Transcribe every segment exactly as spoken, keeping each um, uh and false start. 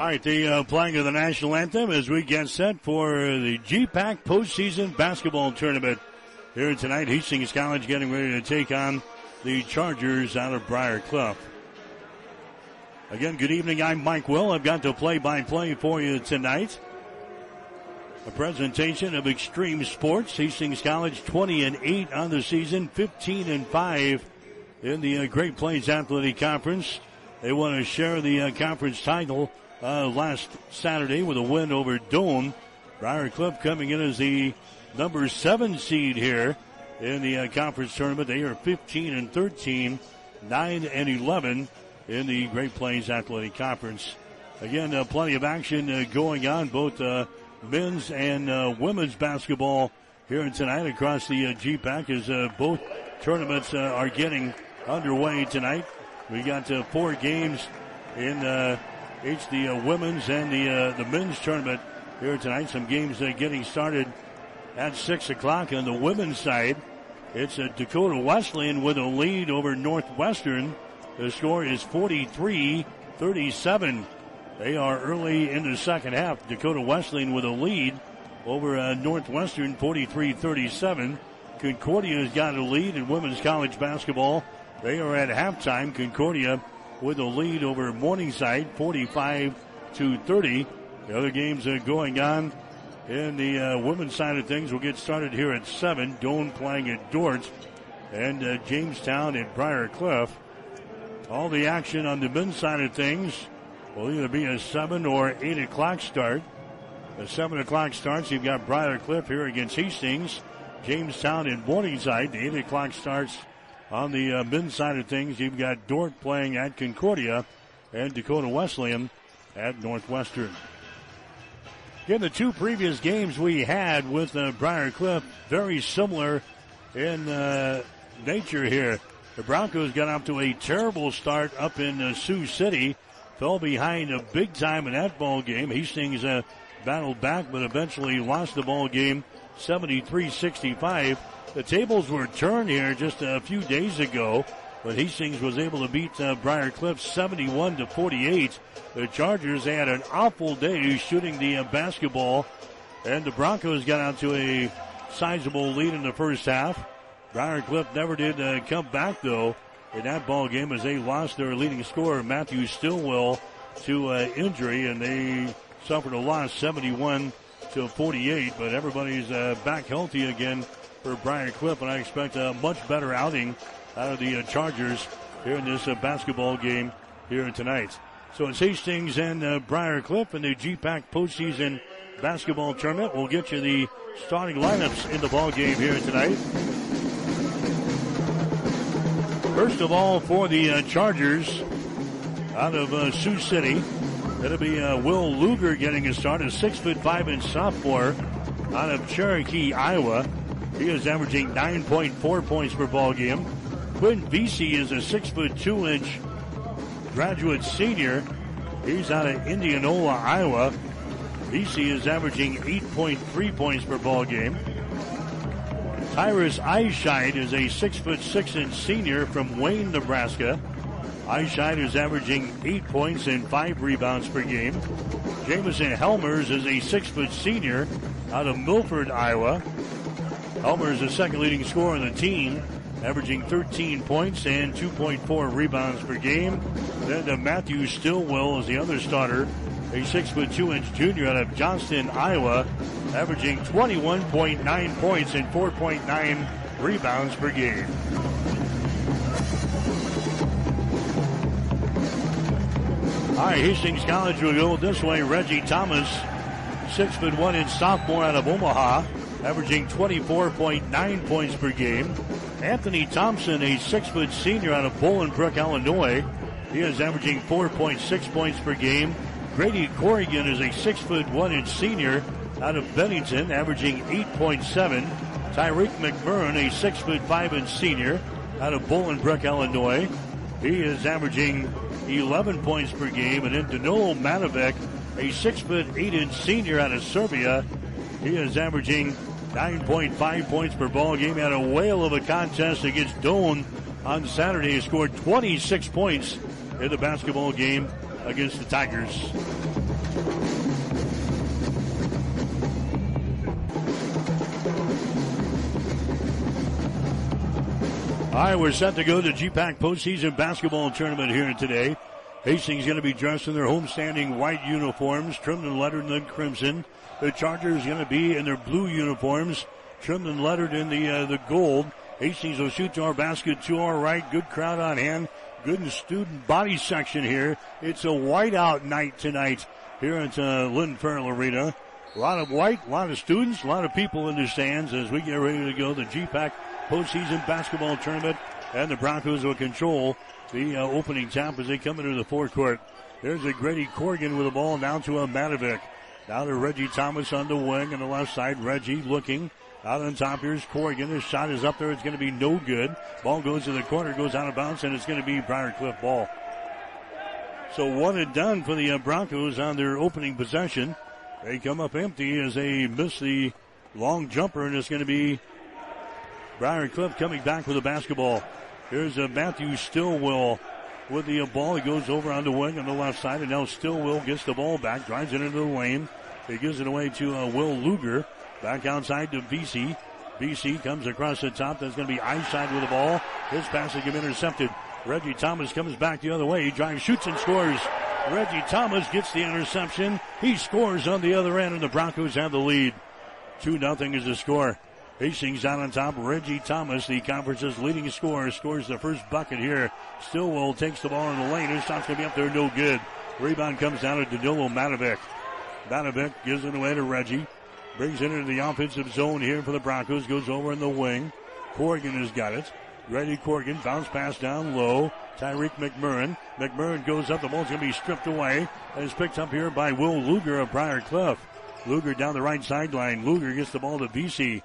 All right, the uh, playing of the national anthem as we get set for the G PAC postseason basketball tournament. Here tonight, Hastings College getting ready to take on the Chargers out of Briar Cliff. Again, good evening. I'm Mike Will. I've got the play-by-play for you tonight. A presentation of Extreme Sports. Hastings College twenty and eight on the season, fifteen and five in the uh, Great Plains Athletic Conference. They want to share the uh, conference title uh, last Saturday with a win over Doane. Briar Cliff coming in as the number seven seed here in the uh, conference tournament. They are fifteen and thirteen, nine and eleven. In the Great Plains Athletic Conference. Again, uh, plenty of action uh, going on, both uh, men's and uh, women's basketball here tonight across the uh, G PAC as uh, both tournaments uh, are getting underway tonight. We got uh, four games in uh, each the uh, women's and the uh, the men's tournament here tonight. Some games uh, getting started at six o'clock on the women's side. It's uh, Dakota Wesleyan with a lead over Northwestern. The score is forty-three thirty-seven. They are early in the second half. Dakota Wesleyan with a lead over uh, Northwestern, forty-three thirty-seven. Concordia has got a lead in women's college basketball. They are at halftime. Concordia with a lead over Morningside, forty-five to thirty. The other games are going on in the uh, women's side of things. We'll get started here at seven. Doane playing at Dort and uh, Jamestown at Briar Cliff. All the action on the men's side of things will either be a seven or eight o'clock start. The seven o'clock starts, you've got Briar Cliff here against Hastings, Jamestown and Morningside. The eight o'clock starts on the uh, men's side of things. You've got Dort playing at Concordia and Dakota Wesleyan at Northwestern. Again, the two previous games we had with uh, Briar Cliff, very similar in uh, nature here. The Broncos got off to a terrible start up in uh, Sioux City. Fell behind a big time in that ball game. Hastings uh, battled back, but eventually lost the ball game seventy-three sixty-five. The tables were turned here just a few days ago, but Hastings was able to beat uh, Briar Cliff seventy-one to forty-eight. The Chargers had an awful day shooting the uh, basketball, and the Broncos got out to a sizable lead in the first half. Briar Cliff never did uh, come back, though, in that ball game as they lost their leading scorer, Matthew Stillwell, to uh, injury, and they suffered a loss seventy-one to forty-eight. But everybody's uh, back healthy again for Briar Cliff, and I expect a much better outing out of the uh, Chargers here in this uh, basketball game here tonight. So it's Hastings and uh, Briar Cliff in the G PAC postseason basketball tournament. We'll get you the starting lineups in the ball game here tonight. First of all, for the uh, Chargers out of uh, Sioux City, it'll be uh, Will Luger getting a start, a six foot five inch sophomore out of Cherokee, Iowa. He is averaging nine point four points per ball game. Quinn Vesey is a six foot two inch graduate senior. He's out of Indianola, Iowa. Vesey is averaging eight point three points per ball game. Tyrus Eischeid is a six foot six inch senior from Wayne, Nebraska. Eischeid is averaging eight points and five rebounds per game. Jamison Helmers is a six foot senior out of Milford, Iowa. Helmers is the second leading scorer on the team, averaging thirteen points and two point four rebounds per game. Then the Matthew Stillwell is the other starter, a six foot two inch junior out of Johnston, Iowa, averaging twenty-one point nine points and four point nine rebounds per game. All right, Hastings College will go this way. Reggie Thomas, six foot one inch sophomore out of Omaha, averaging twenty-four point nine points per game. Anthony Thompson, a six foot senior out of Bolingbrook, Illinois, he is averaging four point six points per game. Grady Corrigan is a six foot one inch senior out of Bennington, averaging eight point seven. Tyreek McBurn, a six foot five inch senior out of Bolingbrook, Illinois, he is averaging eleven points per game. And then Danilo Matavik, a six foot eight inch senior out of Serbia, he is averaging nine point five points per ball game. Had a whale of a contest against Doane on Saturday. He scored twenty-six points in the basketball game against the Tigers. All right, we're set to go to G PAC postseason basketball tournament here today. Hastings going to be dressed in their homestanding white uniforms, trimmed and lettered in crimson. The Chargers going to be in their blue uniforms, trimmed and lettered in the uh, the gold. Hastings will shoot to our basket to our right. Good crowd on hand. Good in student body section here. It's a whiteout night tonight here at uh, Lynn Farrell Arena. A lot of white, a lot of students, a lot of people in the stands as we get ready to go to the G PAC postseason basketball tournament. And the Broncos will control the uh, opening tap as they come into the forecourt. There's a Grady Corrigan with the ball down to a Matavik. Now to Reggie Thomas on the wing on the left side. Reggie looking. Out on top, here's Corrigan. His shot is up there. It's going to be no good. Ball goes to the corner, goes out of bounds, and it's going to be Briar Cliff ball. So one and done for the uh, Broncos on their opening possession. They come up empty as they miss the long jumper, and it's going to be Briar Cliff coming back with the basketball. Here's uh, Matthew Stillwell with the uh, ball. He goes over on the wing on the left side, and now Stillwell gets the ball back, drives it into the lane. He gives it away to uh, Will Luger. Back outside to V C. V C comes across the top. That's going to be Eischeid with the ball. His pass will get intercepted. Reggie Thomas comes back the other way. He drives, shoots, and scores. Reggie Thomas gets the interception. He scores on the other end, and the Broncos have the lead. two nothing is the score. Hastings out on top. Reggie Thomas, the conference's leading scorer, scores the first bucket here. Stillwell takes the ball in the lane. His shot's going to be up there. No good. Rebound comes down to Danilo Matavik. Matavik gives it away to Reggie. Brings it into the offensive zone here for the Broncos. Goes over in the wing. Corrigan has got it. Grady Corrigan bounce pass down low. Tyreek McBurn. McBurn goes up. The ball's going to be stripped away. And it's picked up here by Will Luger of Briar Cliff. Luger down the right sideline. Luger gets the ball to B C.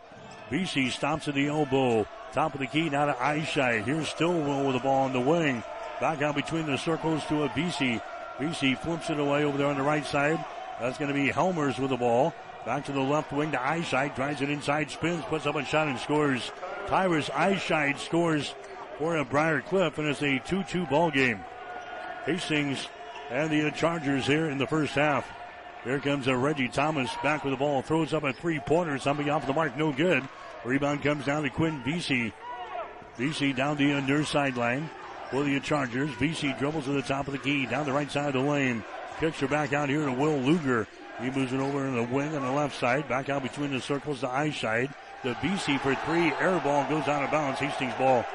B C stops at the elbow. Top of the key now to Eischeid. Here's Stillwell with the ball on the wing. Back out between the circles to a B C. B C flips it away over there on the right side. That's going to be Helmers with the ball. Back to the left wing to Eischeid. Drives it inside, spins, puts up a shot, and scores. Tyrus Eischeid scores for a Briar Cliff, and it's a two two ball game. Hastings and the Chargers here in the first half. Here comes a Reggie Thomas back with the ball. Throws up a three-pointer. Something off the mark, no good. Rebound comes down to Quinn Vesey. Vesey down the near sideline for the Chargers. Vesey dribbles to the top of the key, down the right side of the lane. Kicks her back out here to Will Luger. He moves it over in the wing on the left side. Back out between the circles to Eischeid. The B C for three. Air ball goes out of bounds. Hastings ball.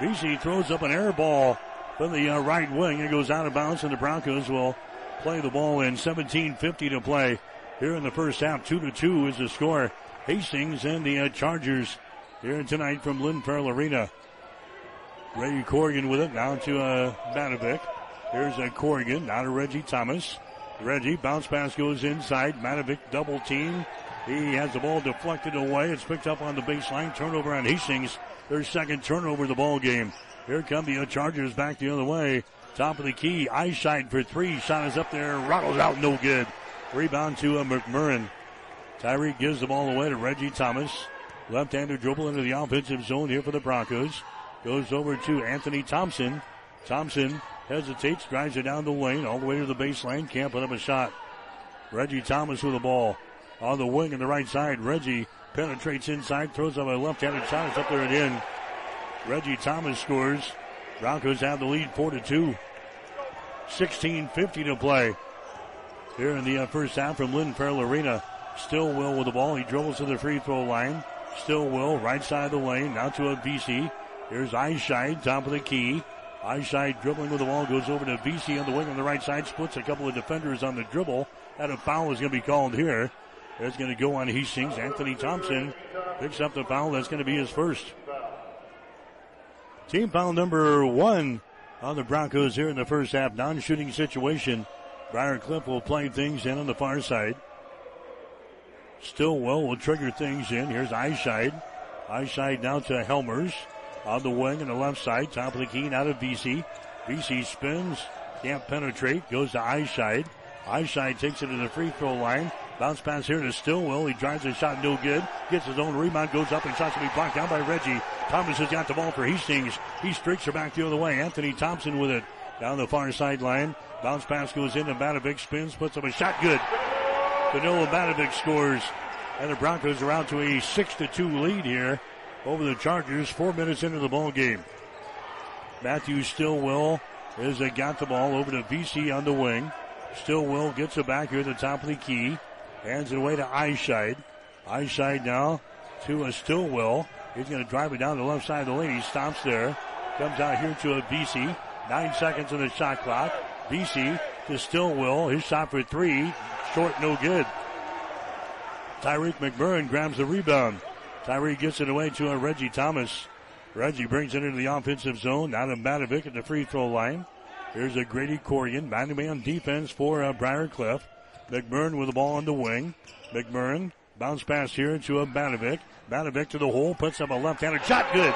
B C throws up an air ball from the uh, right wing. It goes out of bounds, and the Broncos will play the ball in. seventeen fifty to play here in the first half. two to two is the score. Hastings and the uh, Chargers here tonight from Lynn Farrell Arena. Ray Corrigan with it now to uh, Matavik. Here's a Corrigan now to Reggie Thomas. Reggie, bounce pass goes inside. Matavik double team. He has the ball deflected away. It's picked up on the baseline. Turnover on Hastings. Their second turnover of the ball game. Here come the Chargers back the other way. Top of the key. Eischeid for three. Shot is up there. Rattles out. No good. Rebound to McMurrin. Tyreek gives the ball away to Reggie Thomas. Left-hander dribble into the offensive zone here for the Broncos. Goes over to Anthony Thompson. Thompson hesitates, drives it down the lane, all the way to the baseline, can't put up a shot. Reggie Thomas with the ball. On the wing on the right side, Reggie penetrates inside, throws up a left-handed shot, it's up there and in. Reggie Thomas scores. Broncos have the lead four to two. sixteen fifty to play here in the uh, first half from Lynn Farrell Arena. Stillwell with the ball, he dribbles to the free throw line. Stillwell, right side of the lane, now to a B C. Here's Eischeid, top of the key. Eischeid dribbling with the ball, goes over to V C on the wing on the right side, splits a couple of defenders on the dribble, and a foul is going to be called here. It's going to go on Hastings. Anthony Thompson picks up the foul. That's going to be his first. Team foul number one on the Broncos here in the first half. Non-shooting situation. Briar Cliff will play things in on the far side. Stillwell will trigger things in. Here's Eischeid. Eischeid now to Helmers. On the wing on the left side, top of the key, out of V C. V C spins, can't penetrate, goes to Eischeid. Eischeid takes it to the free throw line. Bounce pass here to Stillwell. He drives the shot, no good. Gets his own rebound, goes up, and shots to be blocked down by Reggie. Thomas has got the ball for Hastings. He streaks her back the other way. Anthony Thompson with it. Down the far sideline. Bounce pass goes in, and Matavik spins, puts up a shot. Good. Danilo Matavik scores. And the Broncos are out to a six to two lead here over the Chargers, four minutes into the ball game. Matthew Stillwell has got the ball over to V C on the wing. Stillwell gets it back here at the top of the key. Hands it away to Eischeid. Eischeid now to a Stillwell. He's going to drive it down the left side of the lane. He stops there. Comes out here to a V C. Nine seconds on the shot clock. V C to Stillwell. His shot for three. Short, no good. Tyreek McBurn grabs the rebound. Tyreek gets it away to a Reggie Thomas. Reggie brings it into the offensive zone. Out of Matavik at the free throw line. Here's a Grady Corrigan. Man-to-man defense for uh, Briar Cliff. McBurn with the ball on the wing. McBurn bounce pass here to a Matavik. Matavik to the hole. Puts up a left-handed shot. Good.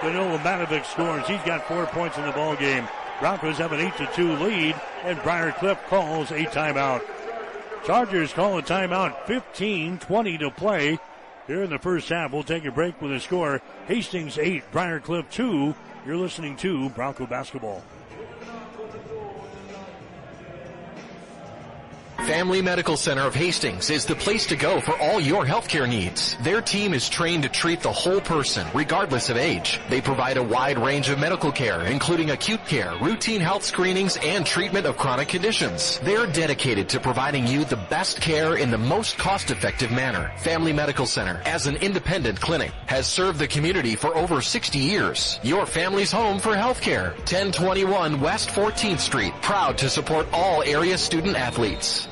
Danilo Matavik scores. He's got four points in the ball game. Broncos have an eight to two lead, and Briar Cliff calls a timeout. Chargers call a timeout. fifteen twenty to play here in the first half. We'll take a break with a score. Hastings eight, Briar Cliff two. You're listening to Bronco Basketball. Family Medical Center of Hastings is the place to go for all your healthcare needs. Their team is trained to treat the whole person, regardless of age. They provide a wide range of medical care, including acute care, routine health screenings, and treatment of chronic conditions. They're dedicated to providing you the best care in the most cost-effective manner. Family Medical Center, as an independent clinic, has served the community for over sixty years. Your family's home for healthcare. ten twenty-one West fourteenth Street, proud to support all area student athletes.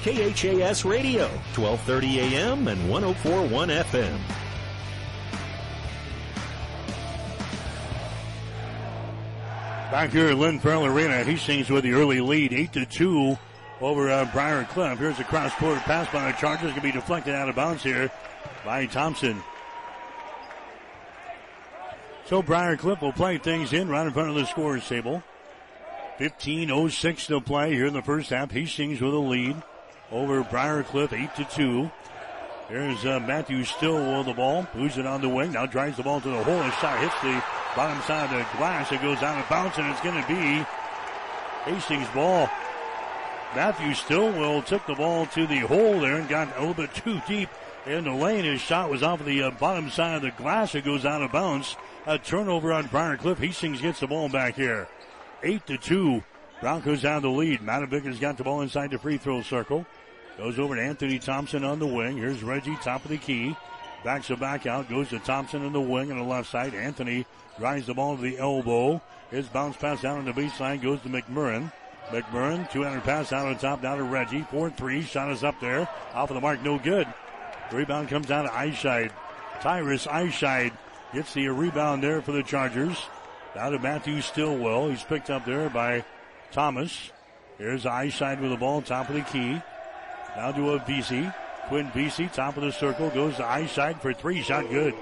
K H A S Radio, twelve thirty a.m. and one oh four point one F M. Back here at Lynn Farrell Arena, Hastings with the early lead, eight to two over uh, Briar Cliff. Here's a cross-court pass by the Chargers. Going to be deflected out of bounds here by Thompson. So Briar Cliff will play things in right in front of the scorer's table. fifteen oh six to play here in the first half. Hastings with a lead over Briar Cliff, eight to two. Here's uh, Matthew Stillwell with the ball. Moves it on the wing. Now drives the ball to the hole. His shot hits the bottom side of the glass. It goes out of bounds, and it's going to be Hastings' ball. Matthew Stillwell took the ball to the hole there and got a little bit too deep in the lane. His shot was off of the uh, bottom side of the glass. It goes out of bounds. A turnover on Briar Cliff. Hastings gets the ball back here. eight to two. Broncos down the lead. Matavik has got the ball inside the free throw circle. Goes over to Anthony Thompson on the wing. Here's Reggie, top of the key. Backs it back out. Goes to Thompson on the wing on the left side. Anthony drives the ball to the elbow. His bounce pass down on the baseline goes to McMurrin. McMurrin, two-handed pass out on top, down to Reggie. four three. Shot is up there. Off of the mark, no good. Rebound comes down to Eischeid. Tyrus Eischeid gets the rebound there for the Chargers. Now to Matthew Stillwell. He's picked up there by Thomas. Here's Eischeid with the ball, top of the key. Now to a Vesey. Quinn Vesey, top of the circle, goes to Eischeid for three. Shot good.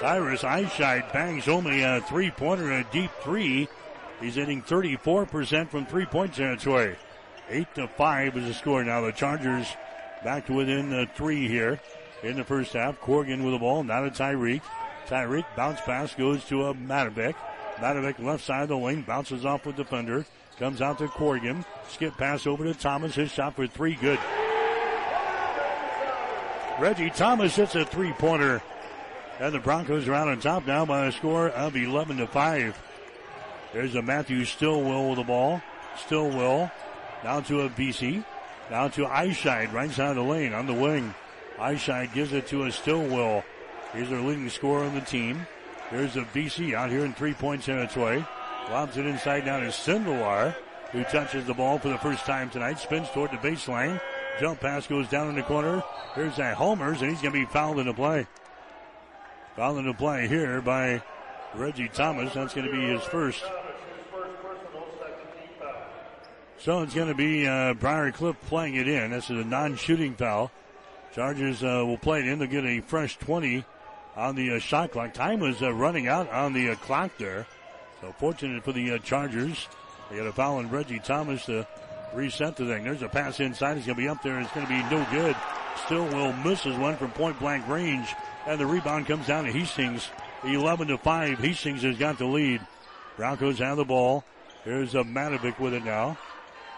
Tyrus Eischeid bangs only a three-pointer and a deep three. He's hitting thirty-four percent from three-point territory. Eight to five is the score. Now the Chargers back to within uh, three here in the first half. Corrigan with the ball. Now to Tyreek. Tyreek bounce pass goes to a Matavik. Matavik left side of the lane, bounces off with defender, comes out to Corrigan, skip pass over to Thomas, his shot for three, good. Reggie Thomas hits a three-pointer, and the Broncos are out on top now by a score of eleven to five. There's a Matthew Stillwell with the ball. Stillwell, down to a B C, down to Eischeid, right side of the lane, on the wing. Eischeid gives it to a Stillwell. He's their leading scorer on the team. There's a V C out here in three-point territory. Lobs it inside down to Sindelar, who touches the ball for the first time tonight. Spins toward the baseline. Jump pass goes down in the corner. Here's that Helmers, and he's going to be fouled into play. Fouled into play here by Reggie Thomas. That's going to be his first. So it's going to be uh, Briar Cliff playing it in. This is a non-shooting foul. Chargers uh, will play it in. They'll get a fresh twenty on the uh, shot clock. Time was uh, running out on the uh, clock there. So fortunate for the uh, Chargers. They got a foul on Reggie Thomas to reset the thing. There's a pass inside. It's going to be up there. It's going to be no good. Stillwell misses one from point-blank range. And the rebound comes down to Hastings. eleven to five. Hastings has got the lead. Broncos have the ball. Here's a Matavik with it now.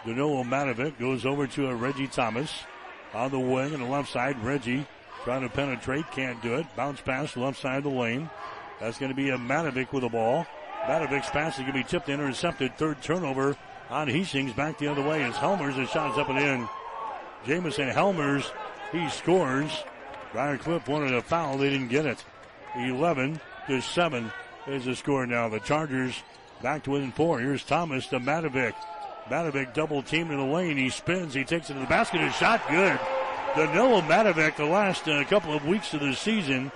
Danilo Matavik goes over to a Reggie Thomas. On the wing and the left side, Reggie trying to penetrate, can't do it. Bounce pass left side of the lane. That's going to be a Matavik with the ball. Matavik's pass is going to be tipped and intercepted. Third turnover on Hastings. Back the other way is Helmers. The shot's up and in. Jamison Helmers, he scores. Briar Cliff wanted a foul. They didn't get it. eleven to seven is the score now. The Chargers back to within four. Here's Thomas to Matavik. Matavik double teamed in the lane. He spins. He takes it to the basket. His shot good. Danilo Matavik, the last uh, couple of weeks of the season,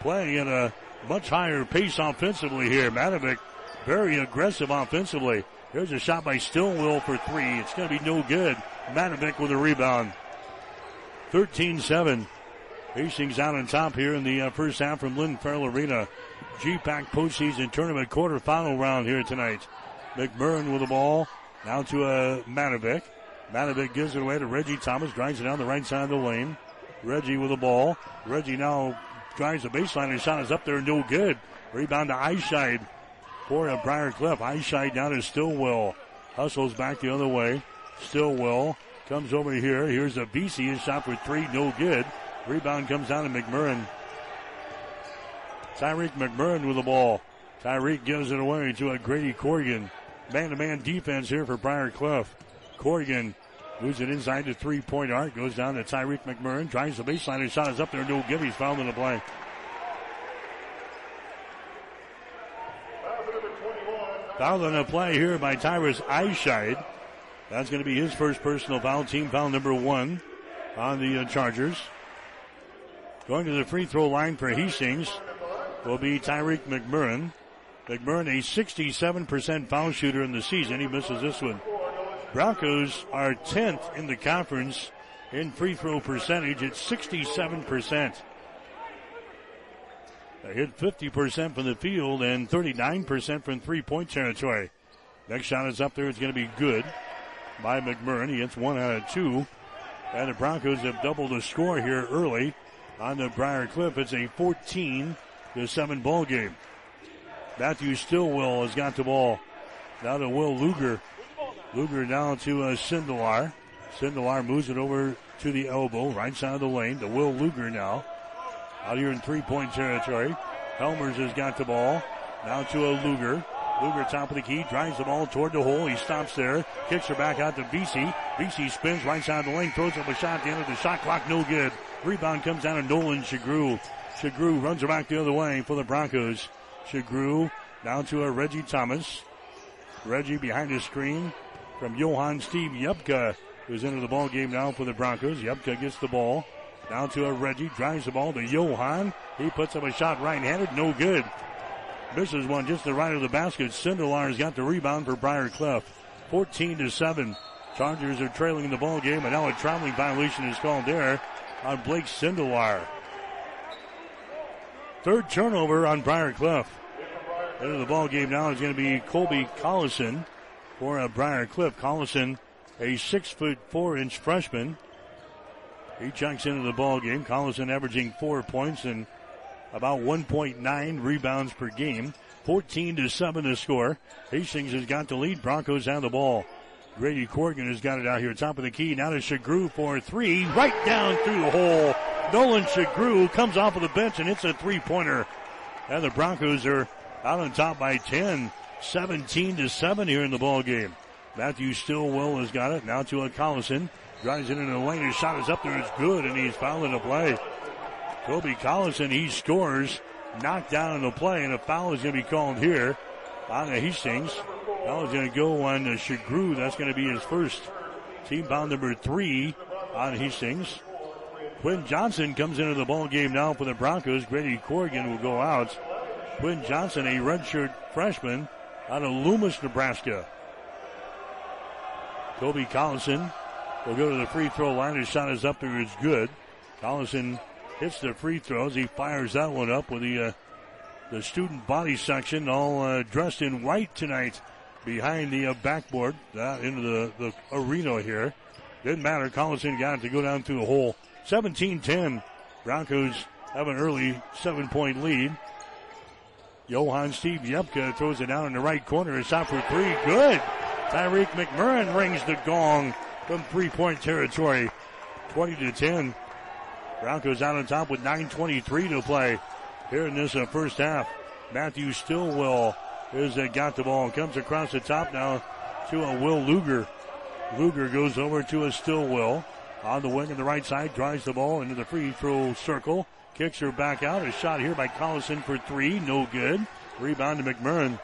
playing at a much higher pace offensively here. Matavik very aggressive offensively. Here's a shot by Stillwell for three. It's going to be no good. Matavik with a rebound. thirteen seven. Hastings out on top here in the uh, first half from Lynn Farrell Arena. G PAC postseason tournament quarterfinal round here tonight. McBurn with the ball. Now to uh, Matavik. Matavik gives it away to Reggie Thomas. Drives it down the right side of the lane. Reggie with the ball. Reggie now drives the baseline. His shot is up there. No good. Rebound to Eischeid for a Briar Cliff. Eischeid down to Stillwell. Hustles back the other way. Stillwell comes over here. Here's a Vesey. His shot for three. No good. Rebound comes down to McMurrin. Tyreek McBurn with the ball. Tyreek gives it away to a Grady Corrigan. Man-to-man defense here for Briar Cliff. Corrigan moves it inside the three-point arc. Goes down to Tyreek McBurn. Drives the baseline. His shot is up there. No give. He's fouled in the play. Foul in the play here by Tyrus Eischeid. That's going to be his first personal foul. Team foul number one on the uh, Chargers. Going to the free throw line for Hastings will be Tyreek McBurn. McBurn, a sixty-seven percent foul shooter in the season. He misses this one. Broncos are tenth in the conference in free throw percentage at sixty-seven percent. They hit fifty percent from the field and thirty-nine percent from three-point territory. Next shot is up there. It's going to be good by McBurn. He hits one out of two. And the Broncos have doubled the score here early on the Briar Cliff. It's a fourteen to seven ball game. Matthew Stillwell has got the ball. Now to Will Luger. Luger now to uh, Sindelar. Sindelar moves it over to the elbow, right side of the lane. To Will Luger now. Out here in three-point territory. Helmers has got the ball. Now to a Luger. Luger, top of the key, drives the ball toward the hole. He stops there. Kicks her back out to Vesey. Vesey spins right side of the lane, throws up a shot. The end of the shot clock, no good. Rebound comes down to Nolan Chagru. Chagru runs her back the other way for the Broncos. Chagru down to a Reggie Thomas. Reggie behind the screen from Johan Steve Yupka, who's into the ball game now for the Broncos. Yupka gets the ball. Down to a Reggie, drives the ball to Johan. He puts up a shot right-handed, no good. Misses one just the right of the basket. Sindelar's got the rebound for Briar Cliff. fourteen to seven. Chargers are trailing in the ball game, and now a traveling violation is called there on Blake Sindelar. Third turnover on Briar Cliff. Into the ball game now is going to be Colby Collison for a Briar Cliff. Collison, a six foot four inch freshman. He chunks into the ball game. Collison averaging four points and about one point nine rebounds per game. fourteen to seven to score. Hastings has got the lead. Broncos have the ball. Grady Corrigan has got it out here. Top of the key. Now to Chagru for three. Right down through the hole. Nolan Chagru comes off of the bench and it's a three-pointer. And the Broncos are out on top by ten. seventeen to seven here in the ball game. Matthew Stillwell has got it. Now to a Collison. Drives it into the lane. His shot is up there. It's good, and he's fouling the play. Kobe Collison, he scores. Knocked down in the play, and a foul is going to be called here on the Hastings. Foul is going to go on to Chagru. That's going to be his first. Team foul number three on Hastings. Quinn Johnson comes into the ball game now for the Broncos. Grady Corrigan will go out. Quinn Johnson, a redshirt freshman out of Loomis, Nebraska. Kobe Collison will go to the free throw line. His shot is up there. It's good. Collison hits the free throws. He fires that one up with the uh, the student body section all uh, dressed in white tonight behind the uh, backboard uh, into the, the arena here. Didn't matter. Collison got it to go down through the hole. seventeen ten. Broncos have an early seven-point lead. Johan Steve Yupka throws it down in the right corner. It's out for three. Good. Tyreek McMurrin rings the gong from three-point territory. twenty to ten. Broncos out on top with nine twenty-three to play here in this uh, first half. Matthew Stillwell has uh, got the ball. Comes across the top now to a Will Luger. Luger goes over to a Stillwell. On the wing on the right side, drives the ball into the free throw circle. Kicks her back out. A shot here by Collison for three. No good. Rebound to McMurrin.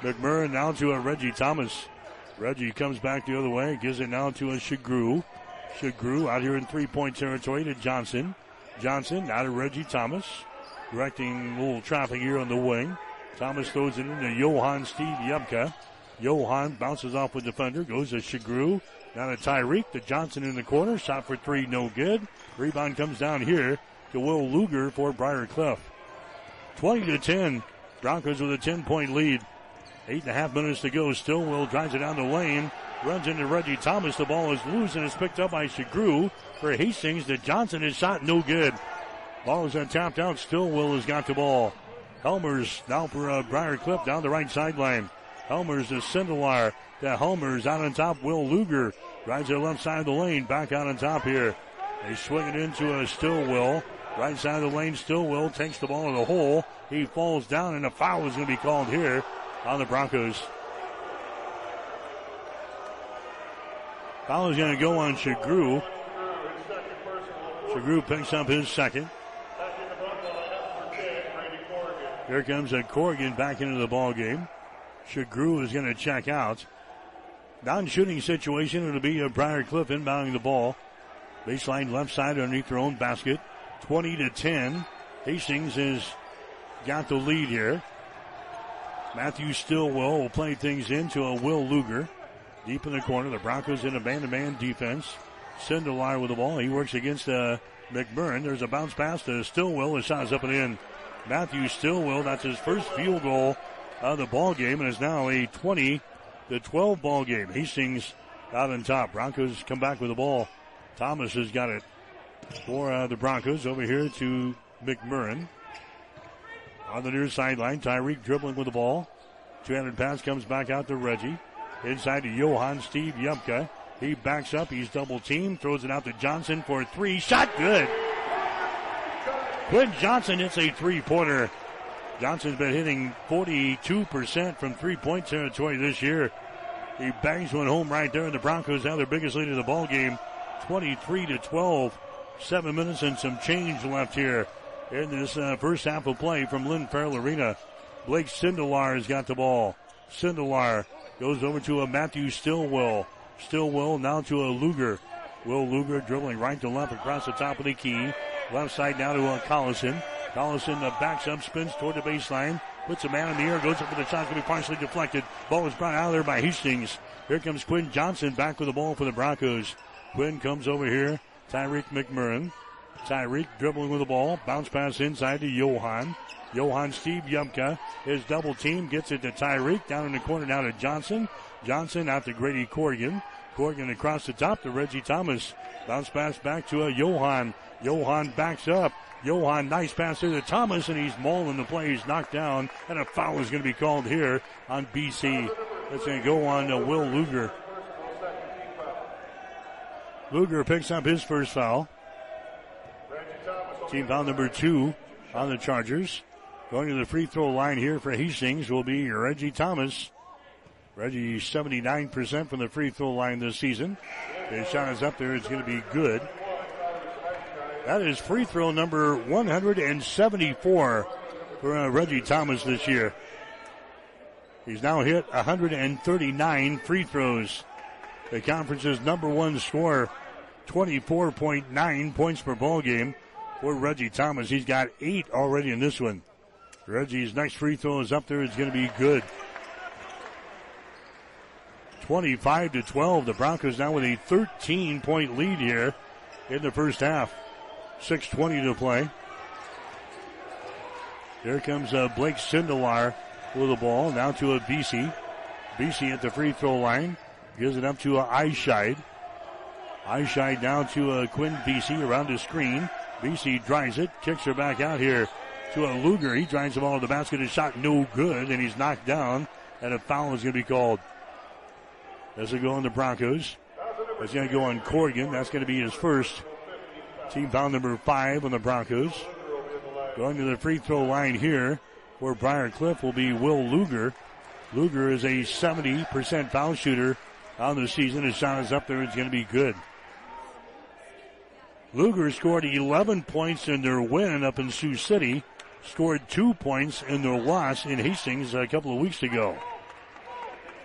McMurrin now to a Reggie Thomas. Reggie comes back the other way. Gives it now to a Chagru. Chagru out here in three-point territory to Johnson. Johnson out of Reggie Thomas. Directing a little traffic here on the wing. Thomas throws it into Johan Steve Yupka. Johan bounces off with the defender. Goes to Chagru. Down to Tyreek. To Johnson in the corner. Shot for three. No good. Rebound comes down here to Will Luger for Briar Cliff. twenty to ten. Broncos with a ten-point lead. Eight and a half minutes to go. Stillwell drives it down the lane. Runs into Reggie Thomas. The ball is loose and is picked up by Chagru for Hastings. To Johnson. His shot no good. Ball is tapped out. Stillwell has got the ball. Helmers now for uh, Briar Cliff down the right sideline. Helmers to Sindelar. To Helmers out on top. Will Luger drives to the left side of the lane. Back out on top here. They swing it into a Stillwell. Right side of the lane, Stillwell takes the ball to the hole. He falls down, and a foul is going to be called here on the Broncos. Foul is going to go on Chagru. Chagru picks up his second. Here comes a Corrigan back into the ball game. Chagru is going to check out. Non-shooting situation. It'll be a Briar Cliff inbounding the ball. Baseline left side underneath their own basket. twenty to ten. Hastings has got the lead here. Matthew Stillwell will play things into a Will Luger. Deep in the corner. The Broncos in a man-to-man defense. Sindelar with the ball. He works against uh, McMurrin. There's a bounce pass to Stillwell. The shot is up and in. Matthew Stillwell, that's his first field goal of the ball game, and is now a twenty to twelve ball game. Hastings out on top. Broncos come back with the ball. Thomas has got it for uh, the Broncos over here to McMurrin. On the near sideline, Tyreek dribbling with the ball. Two-handed pass comes back out to Reggie. Inside to Johan Steve Yupka. He backs up. He's double-teamed. Throws it out to Johnson for a three. Shot good. Quinn Johnson hits a three-pointer. Johnson's been hitting forty-two percent from three-point territory this year. He bangs one home right there, and the Broncos now their biggest lead of the ball game, twenty-three to twelve. Seven minutes and some change left here in this uh, first half of play from Lynn Farrell Arena. Blake Sindelar has got the ball. Sindelar goes over to a Matthew Stillwell. Stillwell now to a Luger. Will Luger dribbling right to left across the top of the key. Left side now to uh, Collison. Collison uh, backs up, spins toward the baseline. Puts a man in the air, goes up for the shot, going to be partially deflected. Ball is brought out of there by Hastings. Here comes Quinn Johnson back with the ball for the Broncos. Quinn comes over here. Tyreek McMurrin. Tyreek dribbling with the ball. Bounce pass inside to Johan. Johan Steve Yupka. His double team gets it to Tyreek. Down in the corner now to Johnson. Johnson out to Grady Corrigan. Corrigan across the top to Reggie Thomas. Bounce pass back to a Johan. Johan backs up. Johan, nice pass there to Thomas, and he's mauling the play. He's knocked down, and a foul is going to be called here on B C. That's going to go on to Will Luger. Luger picks up his first foul. Team foul number two on the Chargers. Going to the free throw line here for Hastings will be Reggie Thomas. Reggie seventy-nine percent from the free throw line this season. His shot is up there. It's going to be good. That is free throw number one hundred seventy-four for uh, Reggie Thomas this year. He's now hit one hundred thirty-nine free throws. The conference's number one scorer, twenty-four point nine points per ball game for Reggie Thomas. He's got eight already in this one. Reggie's next free throw is up there. It's going to be good. twenty-five to twelve. The Broncos now with a thirteen-point lead here in the first half. six twenty to play. Here comes uh, Blake Sindelar with the ball. Now to a B C. B C at the free throw line. Gives it up to uh, Eischeid. Eischeid down to uh, Quinn Vesey around the screen. Vesey drives it, kicks her back out here to a Luger. He drives the ball to the basket. His shot no good, and he's knocked down, and a foul is going to be called. This will go on the Broncos. It's going to go on Corrigan. That's going to be his first. Team foul number five on the Broncos. Going to the free throw line here for Briar Cliff will be Will Luger. Luger is a seventy percent foul shooter on the season. His shot is up there. It's going to be good. Luger scored eleven points in their win up in Sioux City. Scored two points in their loss in Hastings a couple of weeks ago.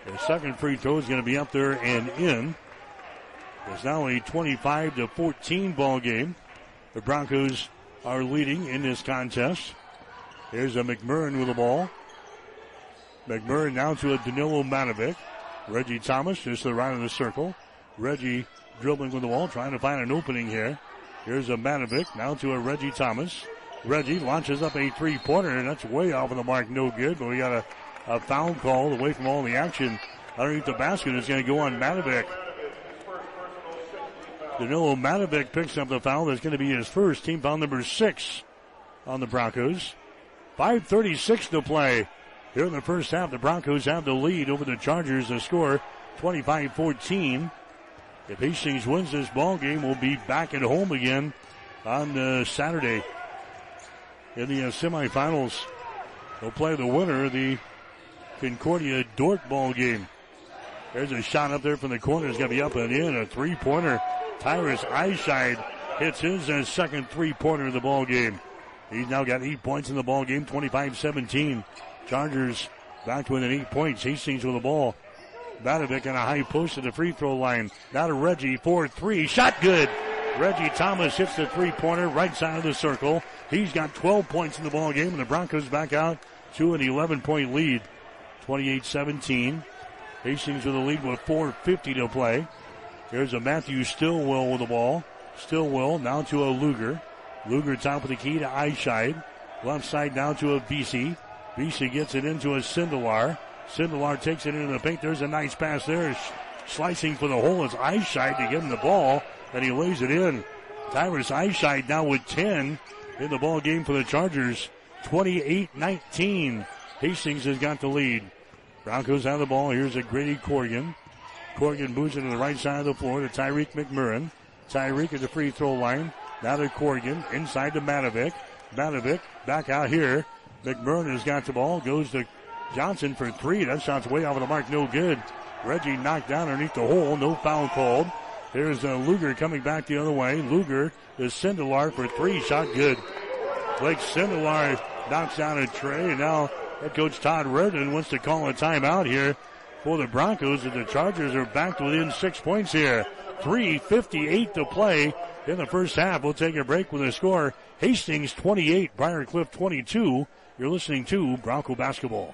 The second free throw is going to be up there and in. It's now a twenty-five to fourteen ball game. The Broncos are leading in this contest. Here's a McMurrin with the ball. McMurrin now to a Danilo Matavik. Reggie Thomas just to the right of the circle. Reggie dribbling with the ball, trying to find an opening here. Here's a Matavik now to a Reggie Thomas. Reggie launches up a three-pointer, and that's way off of the mark. No good, but we got a, a foul call away from all the action. Underneath the basket is going to go on Matavik. Danilo Matavik picks up the foul. That's going to be his first. Team foul number six on the Broncos. five thirty-six to play here in the first half. The Broncos have the lead over the Chargers. The score twenty-five fourteen. If Hastings wins this ball game, we'll be back at home again on uh, Saturday in the uh, semifinals. They'll play the winner of the Concordia Dort ball game. There's a shot up there from the corner. It's going to be up and in. A three-pointer. Tyrus Eischeid hits his uh, second three-pointer of the ball game. He's now got eight points in the ball game, twenty-five seventeen. Chargers back within eight points. Hastings with the ball. Matavik on a high post at the free throw line. Now to Reggie for three. Shot good. Reggie Thomas hits the three-pointer right side of the circle. He's got twelve points in the ball game, and the Broncos back out to an eleven-point lead, twenty-eight seventeen. Hastings with the lead with four fifty to play. Here's a Matthew Stillwell with the ball. Stillwell now to a Luger. Luger top of the key to Eischeid. Left side now to a Vesey. Vesey gets it into a Sindelar. Sindelar takes it into the paint. There's a nice pass there. Slicing for the hole is Eischeid to give him the ball, and he lays it in. Tyrus Eischeid now with ten in the ball game for the Chargers. twenty-eight nineteen. Hastings has got the lead. Broncos out of the ball. Here's a Grady Corrigan. Corrigan moves it to the right side of the floor to Tyreek McMurrin. Tyreek at the free throw line. Now to Corrigan. Inside to Matavik. Matavik back out here. McMurrin has got the ball. Goes to Johnson for three. That shot's way off of the mark. No good. Reggie knocked down underneath the hole. No foul called. Here's uh, Luger coming back the other way. Luger to Sindelar for three. Shot good. Blake Sindelar knocks down a tray. And now head coach Todd Redden wants to call a timeout here for the Broncos, and the Chargers are back within six points here. three fifty-eight to play in the first half. We'll take a break with a score. Hastings twenty-eight, Briar Cliff twenty-two. You're listening to Bronco Basketball.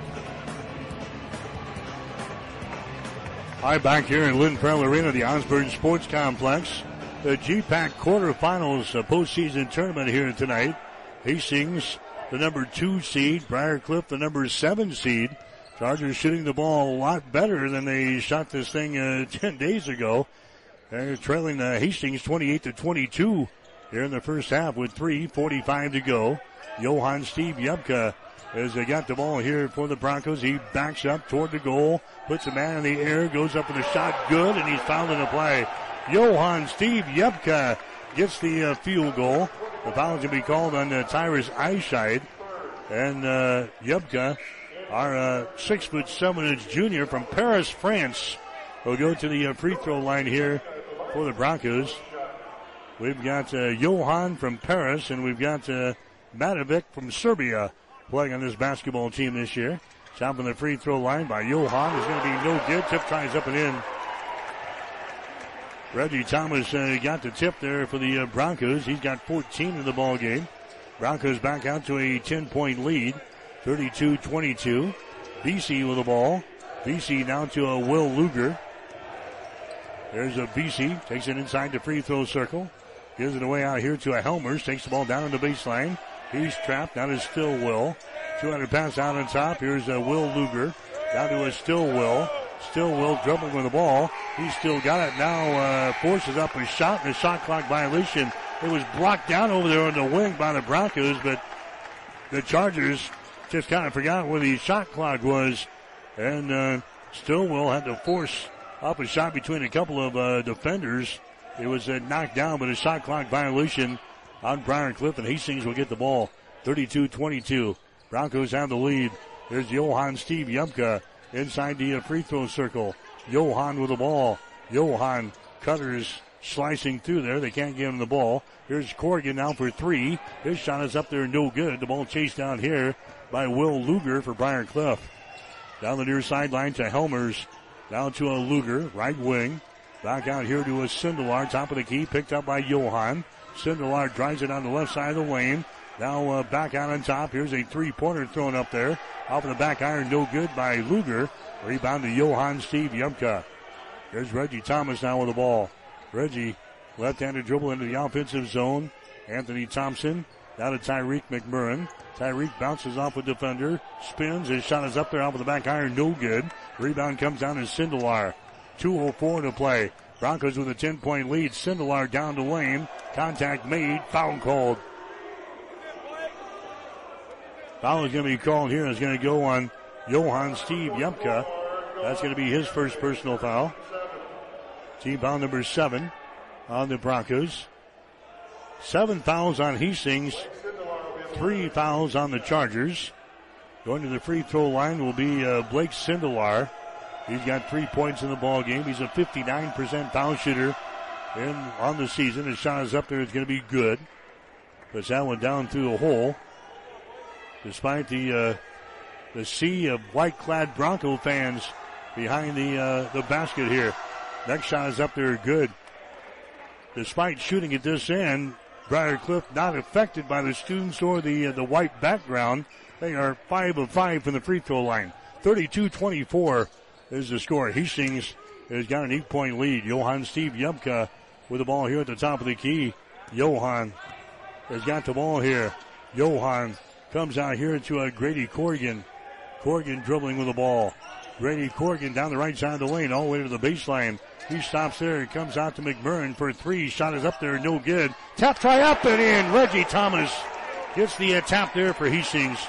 Hi, back here in Lynn Farrell Arena, the Osborne Sports Complex. The G PAC quarterfinals uh, postseason tournament here tonight. Hastings, the number two seed. Briar Cliff, the number seven seed. Chargers shooting the ball a lot better than they shot this thing uh, ten days ago. They're trailing uh, Hastings twenty-eight to twenty-two here in the first half with three forty-five to go. Johan Steve Yupka as they got the ball here for the Broncos. He backs up toward the goal, puts a man in the air, goes up with a shot, good, and he's fouled in the play. Johan Steve Yupka gets the uh, field goal. The foul is going to be called on uh, Tyrus Eischeid. And uh, Yupka, our uh, six foot seven inch junior from Paris, France, will go to the uh, free throw line here for the Broncos. We've got uh, Johan from Paris, and we've got uh, Matavik from Serbia playing on this basketball team this year. Shot from the free throw line by Johan is going to be no good. Tip tries up and in. Reggie Thomas uh, got the tip there for the uh, Broncos. He's got fourteen in the ball game. Broncos back out to a ten-point lead, thirty-two twenty-two. B C with the ball. B C down to a Will Luger. There's a B C, takes it inside the free throw circle. Gives it away out here to a Helmers. Takes the ball down in the baseline. He's trapped. That is Stillwell. two hundred pass out on top. Here's a Will Luger. Down to a Stillwell. Stillwell dribbling with the ball. He's still got it. Now uh, forces up a shot and a shot clock violation. It was blocked down over there on the wing by the Broncos, but the Chargers just kind of forgot where the shot clock was. And uh, Stillwell had to force up a shot between a couple of uh, defenders. It was uh, knocked down, but a shot clock violation on Briar Cliff, and Hastings will get the ball. thirty-two twenty-two. Broncos have the lead. There's Johan Steve Yupka inside the uh, free throw circle. Johan with the ball. Johan cutters slicing through there. They can't give him the ball. Here's Corrigan now for three. His shot is up there, no good. The ball chased down here by Will Luger for Briar Cliff. Down the near sideline to Helmers. Down to a Luger, right wing. Back out here to a Sindelar, top of the key, picked up by Johan. Sindelar drives it on the left side of the lane. Now uh, back out on top. Here's a three-pointer thrown up there. Off of the back iron, no good by Luger. Rebound to Johan Steve Yupka. Here's Reggie Thomas now with the ball. Reggie, left-handed dribble into the offensive zone. Anthony Thompson, down to Tyreek McBurn. Tyreek bounces off a defender, spins. His shot is up there off of the back iron, no good. Rebound comes down to Sindelar. two oh four to play. Broncos with a ten-point lead. Sindelar down the lane. Contact made. Foul called. Foul is going to be called here. It's going to go on Johan Steve Yupka. That's going to be his first personal foul. Team foul number seven on the Broncos. Seven fouls on Hastings. Three fouls on the Chargers. Going to the free throw line will be uh, Blake Sindelar. He's got three points in the ball game. He's a fifty-nine percent foul shooter in, on the season. His shot is up there. It's going to be good. Puts that one down through the hole. Despite the uh, the sea of white-clad Bronco fans behind the uh, the basket here. Next shot is up there. Good. Despite shooting at this end, Briar Cliff not affected by the students or the uh, the white background. They are five of five from the free throw line. thirty-two twenty-four is the score. Hastings has got an eight-point lead. Johan Steve Yupka with the ball here at the top of the key. Johan has got the ball here. Johan comes out here to a Grady Corrigan. Corrigan dribbling with the ball. Grady Corrigan down the right side of the lane all the way to the baseline. He stops there. It comes out to McMurrin for three. Shot is up there. No good. Tap try up and in. Reggie Thomas gets the uh, tap there for Hastings.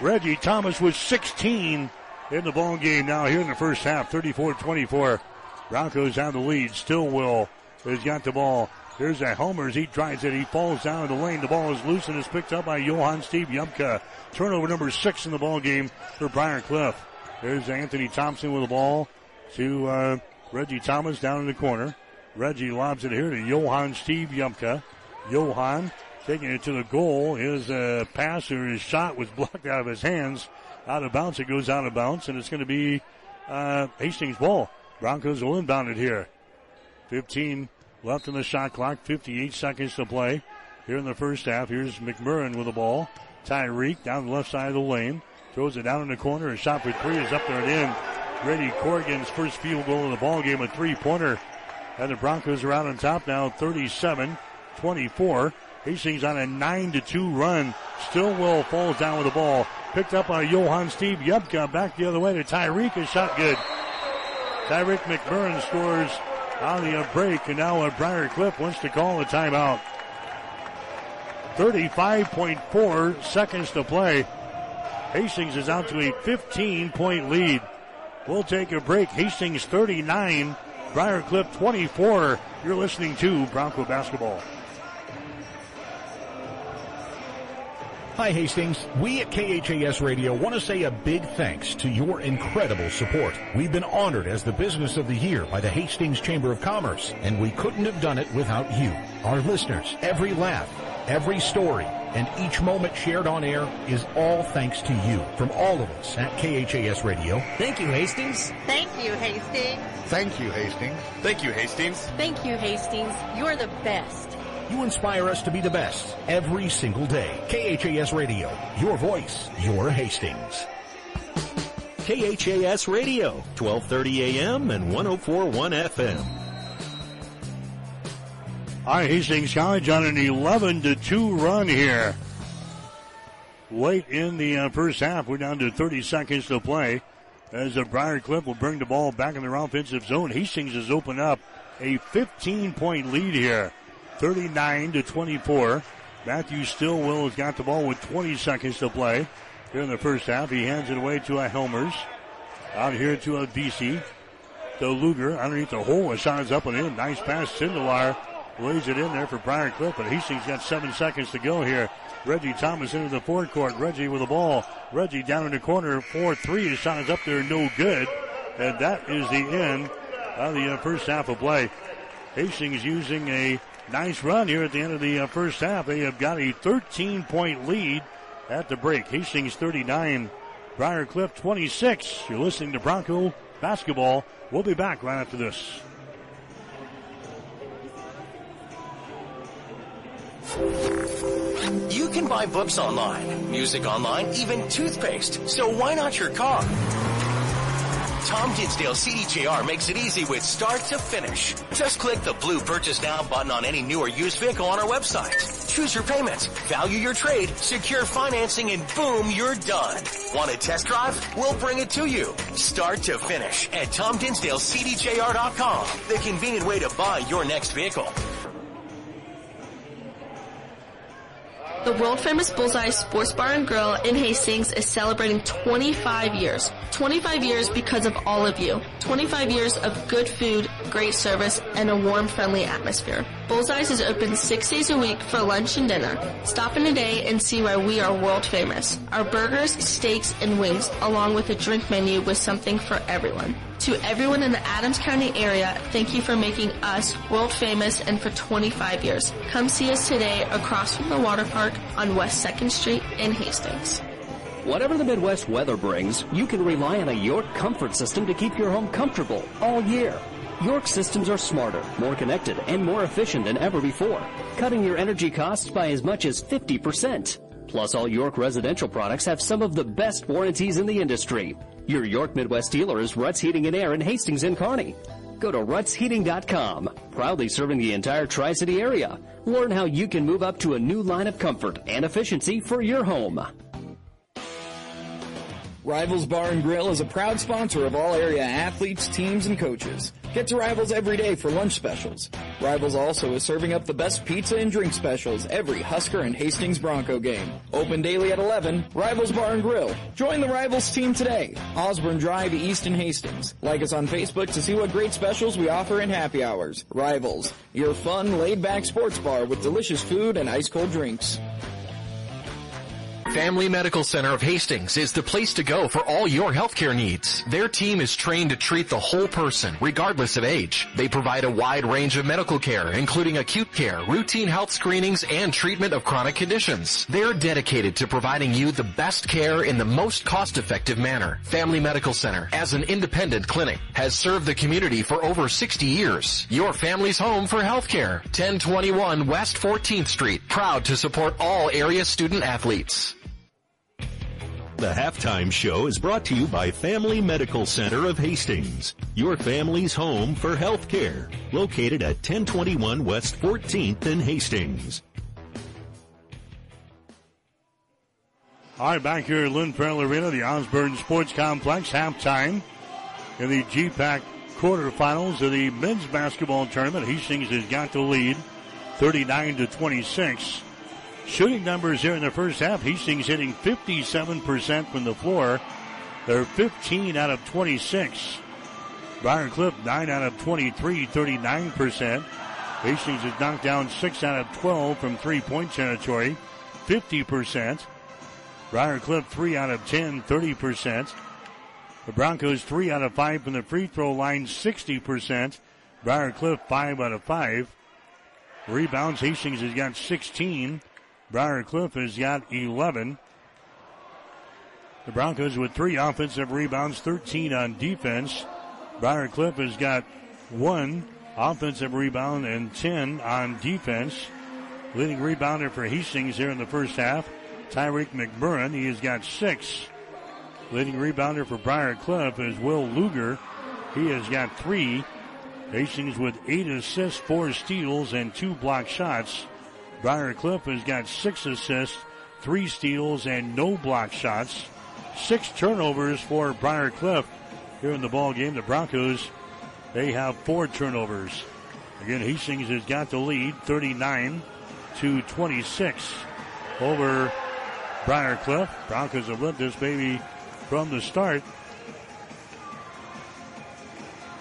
Reggie Thomas was sixteen in the ball game now here in the first half. thirty-four twenty-four. Broncos have the lead. Stillwell has got the ball. Here's a Helmers. He drives it. He falls down in the lane. The ball is loose and is picked up by Johan Steve Yupka. Turnover number six in the ball game for Briar Cliff. There's Anthony Thompson with the ball to uh, Reggie Thomas down in the corner. Reggie lobs it here to Johan Steve Yupka. Johan taking it to the goal. His uh, pass or his shot was blocked out of his hands. Out of bounds. It goes out of bounds, and it's going to be uh, Hastings' ball. Broncos will inbound it here. fifteen left in the shot clock, fifty-eight seconds to play here in the first half. Here's McMurrin with the ball. Tyreek down the left side of the lane. Throws it down in the corner. A shot for three is up there and in. Grady Corrigan's first field goal of the ball game, a three-pointer. And the Broncos are out on top now, thirty-seven twenty-four. Hastings on a nine to two run. Stillwell falls down with the ball. Picked up by Johan Steve Yupka. Back the other way to Tyreek. A shot good. Tyreek McBurn scores on the break, and now Briar Cliff wants to call a timeout. thirty-five point four seconds to play. Hastings is out to a fifteen-point lead. We'll take a break. Hastings thirty-nine, Briar Cliff twenty-four. You're listening to Bronco Basketball. Hi, Hastings. We at K H A S Radio want to say a big thanks to your incredible support. We've been honored as the Business of the Year by the Hastings Chamber of Commerce, and we couldn't have done it without you, our listeners. Every laugh, Every story and each moment shared on air is all thanks to you. From all of us at K H A S Radio. Thank you, Hastings. Thank you, Hastings. Thank you, Hastings. Thank you, Hastings. Thank you, Hastings. You're the best. You inspire us to be the best every single day. K H A S Radio, your voice, your Hastings. K H A S Radio, twelve thirty a m and one oh four point one F M. All right, Hastings College on an eleven to two run here. Late in the uh, first half, we're down to thirty seconds to play. As the Briar Cliff will bring the ball back in their offensive zone, Hastings has opened up a fifteen-point lead here, thirty-nine to twenty-four. Matthew Stillwell has got the ball with twenty seconds to play. Here in the first half, he hands it away to a Helmers. Out here to a D C. To Luger underneath the hole. A shot is up and in. Nice pass. Sindelar lays it in there for Briar Cliff, but Hastings got seven seconds to go here. Reggie Thomas into the forecourt. Reggie with the ball. Reggie down in the corner. four three. His shot is up there. No good. And that is the end of the uh, first half of play. Hastings using a nice run here at the end of the uh, first half. They have got a thirteen-point lead at the break. Hastings thirty-nine, Briar Cliff twenty-six. You're listening to Bronco Basketball. We'll be back right after this. You can buy books online, music online, even toothpaste. So why not your car? Tom Dinsdale C D J R makes it easy with start to finish. Just click the blue Purchase Now button on any new or used vehicle on our website. Choose your payments, value your trade, secure financing, and boom, you're done. Want a test drive? We'll bring it to you. Start to finish at Tom Dinsdale C D J R dot com. The convenient way to buy your next vehicle. The world-famous Bullseye Sports Bar and Grill in Hastings is celebrating twenty-five years. twenty-five years because of all of you. twenty-five years of good food, great service, and a warm, friendly atmosphere. Bullseye's is open six days a week for lunch and dinner. Stop in today and see why we are world-famous. Our burgers, steaks, and wings, along with a drink menu with something for everyone. To everyone in the Adams County area, thank you for making us world-famous and for twenty-five years. Come see us today across from the water park on West second Street in Hastings. Whatever the Midwest weather brings, you can rely on a York comfort system to keep your home comfortable all year. York systems are smarter, more connected, and more efficient than ever before, cutting your energy costs by as much as fifty percent. Plus, all York residential products have some of the best warranties in the industry. Your York Midwest dealer is Rutt's Heating and Air in Hastings and Kearney. Go to Rutts Heating dot com, proudly serving the entire Tri-City area. Learn how you can move up to a new line of comfort and efficiency for your home. Rivals Bar and Grill is a proud sponsor of all area athletes, teams, and coaches. Get to Rivals every day for lunch specials. Rivals also is serving up the best pizza and drink specials every Husker and Hastings Bronco game. Open daily at eleven, Rivals Bar and Grill. Join the Rivals team today. Osborne Drive, East in Hastings. Like us on Facebook to see what great specials we offer in happy hours. Rivals, your fun, laid-back sports bar with delicious food and ice-cold drinks. Family Medical Center of Hastings is the place to go for all your healthcare needs. Their team is trained to treat the whole person, regardless of age. They provide a wide range of medical care, including acute care, routine health screenings, and treatment of chronic conditions. They're dedicated to providing you the best care in the most cost-effective manner. Family Medical Center, as an independent clinic, has served the community for over sixty years. Your family's home for healthcare. ten twenty-one West fourteenth Street. Proud to support all area student athletes. The Halftime Show is brought to you by Family Medical Center of Hastings, your family's home for health care, located at ten twenty-one West fourteenth in Hastings. All right, back here at Lynn Farrell Arena, the Osborne Sports Complex, halftime in the G PAC quarterfinals of the men's basketball tournament. Hastings has got the lead, thirty-nine to twenty-six. Shooting numbers here in the first half. Hastings hitting fifty-seven percent from the floor. They're fifteen out of twenty-six. Briar Cliff, nine out of twenty-three, thirty-nine percent. Hastings has knocked down six out of twelve from three-point territory, fifty percent. Briar Cliff, three out of ten, thirty percent. The Broncos, three out of five from the free throw line, sixty percent. Briar Cliff, five out of five. Rebounds, Hastings has got sixteen. Briar Cliff has got eleven. The Broncos with three offensive rebounds, thirteen on defense. Briar Cliff has got one offensive rebound and ten on defense. Leading rebounder for Hastings here in the first half, Tyreek McBurn. He has got six. Leading rebounder for Briar Cliff is Will Luger. He has got three. Hastings with eight assists, four steals, and two block shots. Briar Cliff has got six assists, three steals, and no block shots. Six turnovers for Briar Cliff here in the ball game. The Broncos, they have four turnovers. Again, Hastings has got the lead, thirty-nine to twenty-six over Briar Cliff. Broncos have led this baby from the start.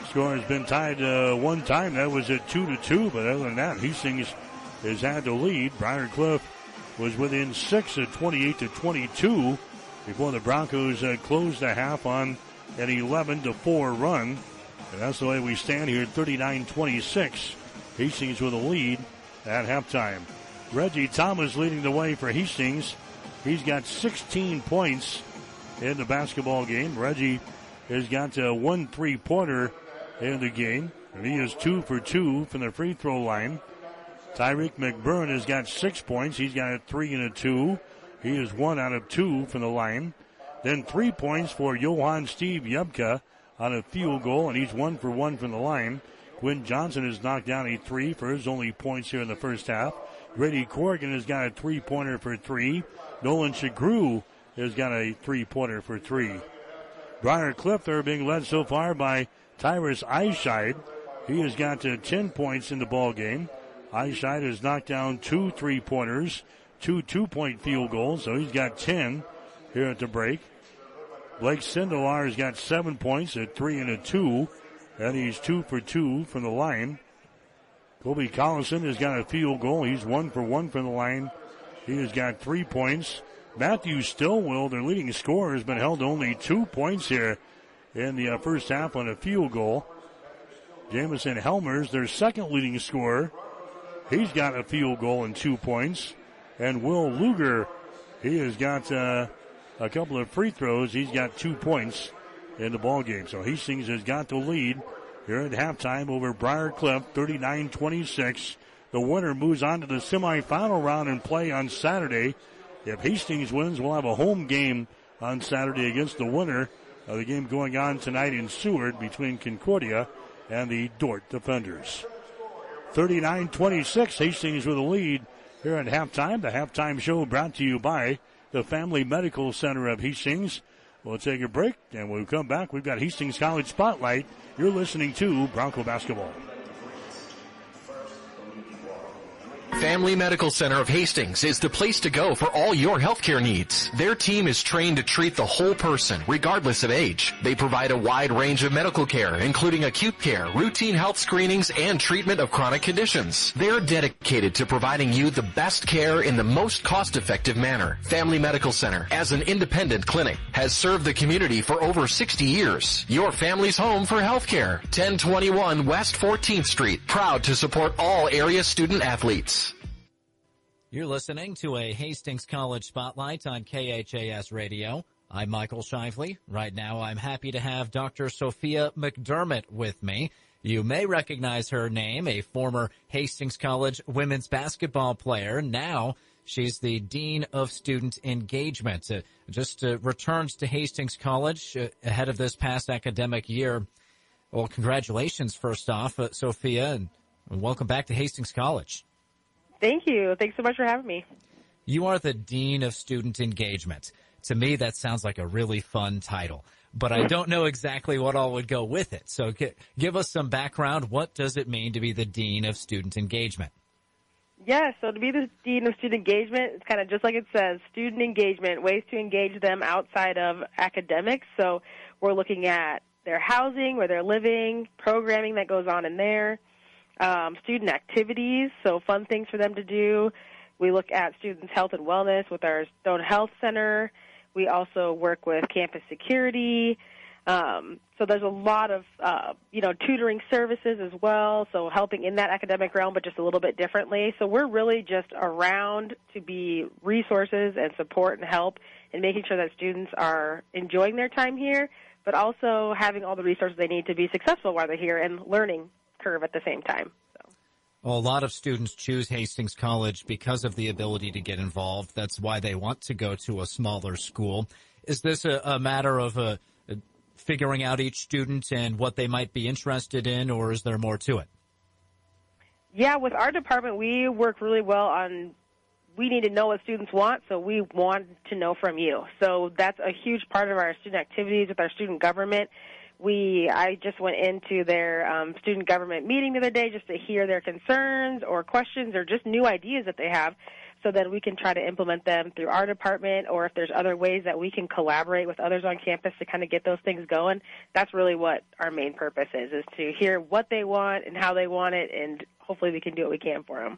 Score has been tied uh, one time. That was at two to two. But other than that, Hastings has had the lead. Briar Cliff was within six at twenty-eight to twenty-two before the Broncos uh, closed the half on an eleven to four run. And that's the way we stand here, thirty-nine twenty-six. Hastings with a lead at halftime. Reggie Thomas leading the way for Hastings. He's got sixteen points in the basketball game. Reggie has got uh, one three-pointer in the game. And he is two for two from the free throw line. Tyreek McBurn has got six points. He's got a three and a two. He is one out of two from the line. Then three points for Johan Steve Yupka on a field goal, and he's one for one from the line. Quinn Johnson has knocked down a three for his only points here in the first half. Grady Corrigan has got a three-pointer for three. Nolan Chagru has got a three-pointer for three. Briar Cliff, they're being led so far by Tyrus Eischeid. He has got to ten points in the ball game. Eischeid has knocked down two three-pointers, two two-point field goals, so he's got ten here at the break. Blake Sindelar has got seven points at three and a two, and he's two for two from the line. Colby Collison has got a field goal. He's one for one from the line. He has got three points. Matthew Stillwell, their leading scorer, has been held to only two points here in the first half on a field goal. Jamison Helmers, their second leading scorer, he's got a field goal and two points. And Will Luger, he has got uh, a couple of free throws. He's got two points in the ballgame. So Hastings has got the lead here at halftime over Briar Cliff, thirty-nine twenty-six. The winner moves on to the semifinal round and play on Saturday. If Hastings wins, we'll have a home game on Saturday against the winner of the game going on tonight in Seward between Concordia and the Dort Defenders. thirty-nine twenty-six, Hastings with a lead here at halftime. The halftime show brought to you by the Family Medical Center of Hastings. We'll take a break, and when we come back, we've got Hastings College Spotlight. You're listening to Bronco Basketball. Family Medical Center of Hastings is the place to go for all your healthcare needs. Their team is trained to treat the whole person, regardless of age. They provide a wide range of medical care, including acute care, routine health screenings, and treatment of chronic conditions. They're dedicated to providing you the best care in the most cost-effective manner. Family Medical Center, as an independent clinic, has served the community for over sixty years. Your family's home for healthcare. ten twenty-one West fourteenth Street. Proud to support all area student-athletes. You're listening to a Hastings College Spotlight on K H A S Radio. I'm Michael Shively. Right now, I'm happy to have Doctor Sophia McDermott with me. You may recognize her name, a former Hastings College women's basketball player. Now, she's the Dean of Student Engagement. Uh, just uh, returns to Hastings College uh, ahead of this past academic year. Well, congratulations, first off, uh, Sophia, and welcome back to Hastings College. Thank you. Thanks so much for having me. You are the Dean of Student Engagement. To me, that sounds like a really fun title, but I don't know exactly what all would go with it. So give us some background. What does it mean to be the Dean of Student Engagement? Yeah, so to be the Dean of Student Engagement, it's kind of just like it says, student engagement, ways to engage them outside of academics. So we're looking at their housing, where they're living, programming that goes on in there. Um, student activities, so fun things for them to do. We look at students' health and wellness with our Stone Health Center. We also work with campus security, Um, so there's a lot of, uh, you know, tutoring services as well, so helping in that academic realm, but just a little bit differently. So we're really just around to be resources and support and help and making sure that students are enjoying their time here, but also having all the resources they need to be successful while they're here and learning curve at the same time. So. Well, a lot of students choose Hastings College because of the ability to get involved. That's why they want to go to a smaller school. Is this a, a matter of a figuring out each student and what they might be interested in, or is there more to it? Yeah, with our department, we work really well on, we need to know what students want, so we want to know from you. So that's a huge part of our student activities with our student government. We, I just went into their um, student government meeting the other day just to hear their concerns or questions or just new ideas that they have, so that we can try to implement them through our department, or if there's other ways that we can collaborate with others on campus to kind of get those things going. That's really what our main purpose is, is to hear what they want and how they want it, and hopefully we can do what we can for them.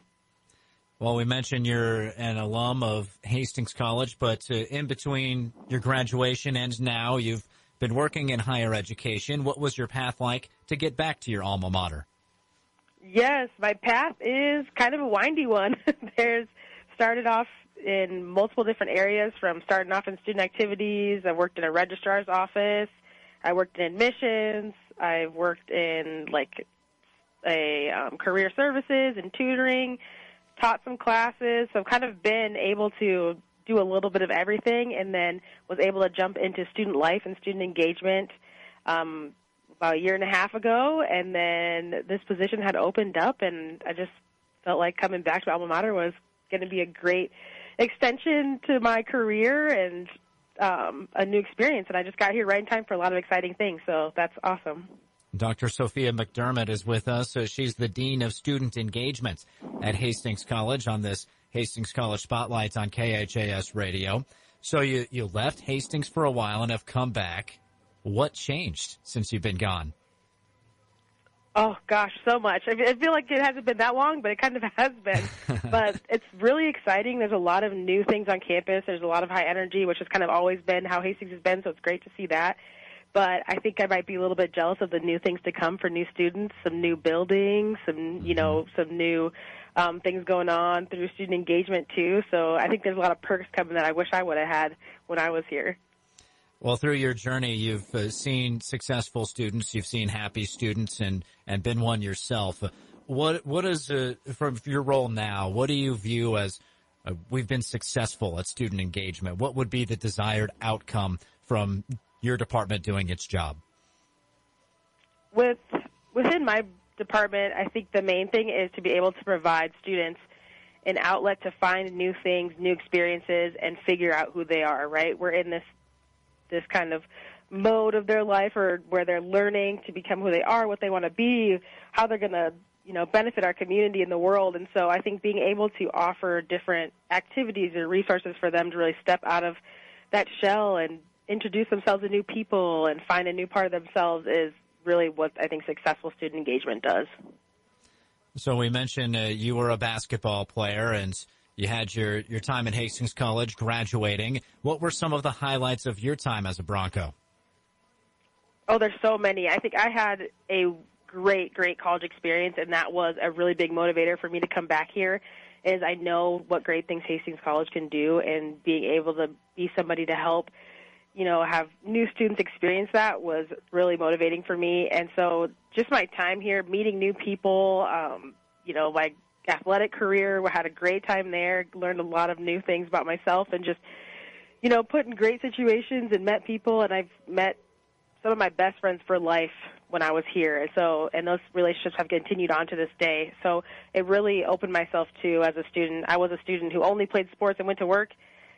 Well, we mentioned you're an alum of Hastings College, but uh, in between your graduation and now, you've been working in higher education. What was your path like to get back to your alma mater? Yes, my path is kind of a windy one. There's started off in multiple different areas, from starting off in student activities. I worked in a registrar's office. I worked in admissions. I've worked in, like, a um, career services and tutoring, taught some classes. So I've kind of been able to do a little bit of everything, and then was able to jump into student life and student engagement um, about a year and a half ago. And then this position had opened up, and I just felt like coming back to alma mater was going to be a great extension to my career and um, a new experience. And I just got here right in time for a lot of exciting things, so that's awesome. Doctor Sophia McDermott is with us. She's the Dean of Student Engagement at Hastings College on this Hastings College Spotlight on K H A S Radio. So you, you left Hastings for a while and have come back. What changed since you've been gone? Oh, gosh, so much. I feel like it hasn't been that long, but it kind of has been. But it's really exciting. There's a lot of new things on campus. There's a lot of high energy, which has kind of always been how Hastings has been, so it's great to see that. But I think I might be a little bit jealous of the new things to come for new students, some new buildings, some, you know, some new um, things going on through student engagement, too. So I think there's a lot of perks coming that I wish I would have had when I was here. Well, through your journey, you've uh, seen successful students, you've seen happy students, and, and been one yourself. What What is, uh, from your role now, what do you view as, uh, we've been successful at student engagement? What would be the desired outcome from your department doing its job? With Within my department, I think the main thing is to be able to provide students an outlet to find new things, new experiences, and figure out who they are, right? We're in this this kind of mode of their life, or where they're learning to become who they are, what they want to be, how they're going to, you know, benefit our community and the world. And so I think being able to offer different activities or resources for them to really step out of that shell and introduce themselves to new people and find a new part of themselves is really what I think successful student engagement does. So we mentioned uh, you were a basketball player, and you had your, your time at Hastings College graduating. What were some of the highlights of your time as a Bronco? Oh, there's so many. I think I had a great, great college experience, and that was a really big motivator for me to come back here, is I know what great things Hastings College can do, and being able to be somebody to help, you know, have new students experience that was really motivating for me. And so just my time here, meeting new people, um, you know, my athletic career, we had a great time there, learned a lot of new things about myself, and just, you know, put in great situations and met people. And I've met some of my best friends for life when I was here. And so, and those relationships have continued on to this day. So it really opened myself to, as a student, I was a student who only played sports and went to work.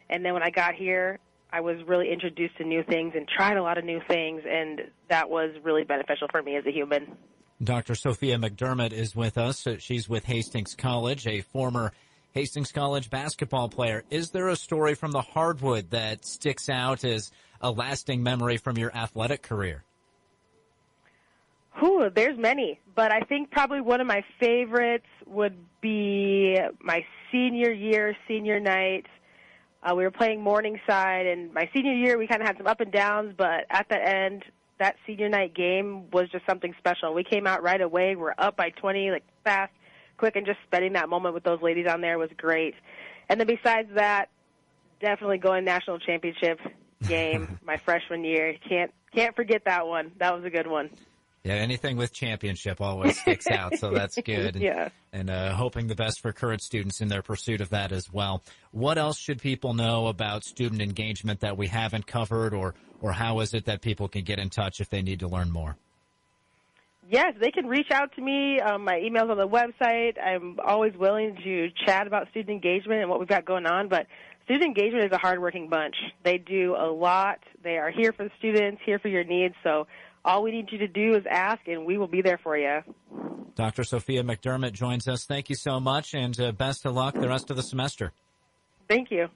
And then when I got here, I was really introduced to new things and tried a lot of new things. And that was really beneficial for me as a human. Doctor Sophia McDermott is with us. She's with Hastings College, a former Hastings College basketball player. Is there a story from the hardwood that sticks out as a lasting memory from your athletic career? Ooh, there's many, but I think probably one of my favorites would be my senior year, senior night. Uh, we were playing Morningside, and my senior year we kind of had some up and downs, but at the end that senior night game was just something special. We came out right away. We're up by twenty, like fast, quick, and just spending that moment with those ladies on there was great. And then besides that, definitely going national championship game my freshman year. Can't can't forget that one. That was a good one. Yeah, anything with championship always sticks out, so that's good. And, yeah. And uh, hoping the best for current students in their pursuit of that as well. What else should people know about student engagement that we haven't covered, or, or how is it that people can get in touch if they need to learn more? Yes, they can reach out to me. Um, my email's on the website. I'm always willing to chat about student engagement and what we've got going on, but student engagement is a hardworking bunch. They do a lot. They are here for the students, here for your needs, so all we need you to do is ask, and we will be there for you. Doctor Sophia McDermott joins us. Thank you so much, and uh, best of luck the rest of the semester. Thank you.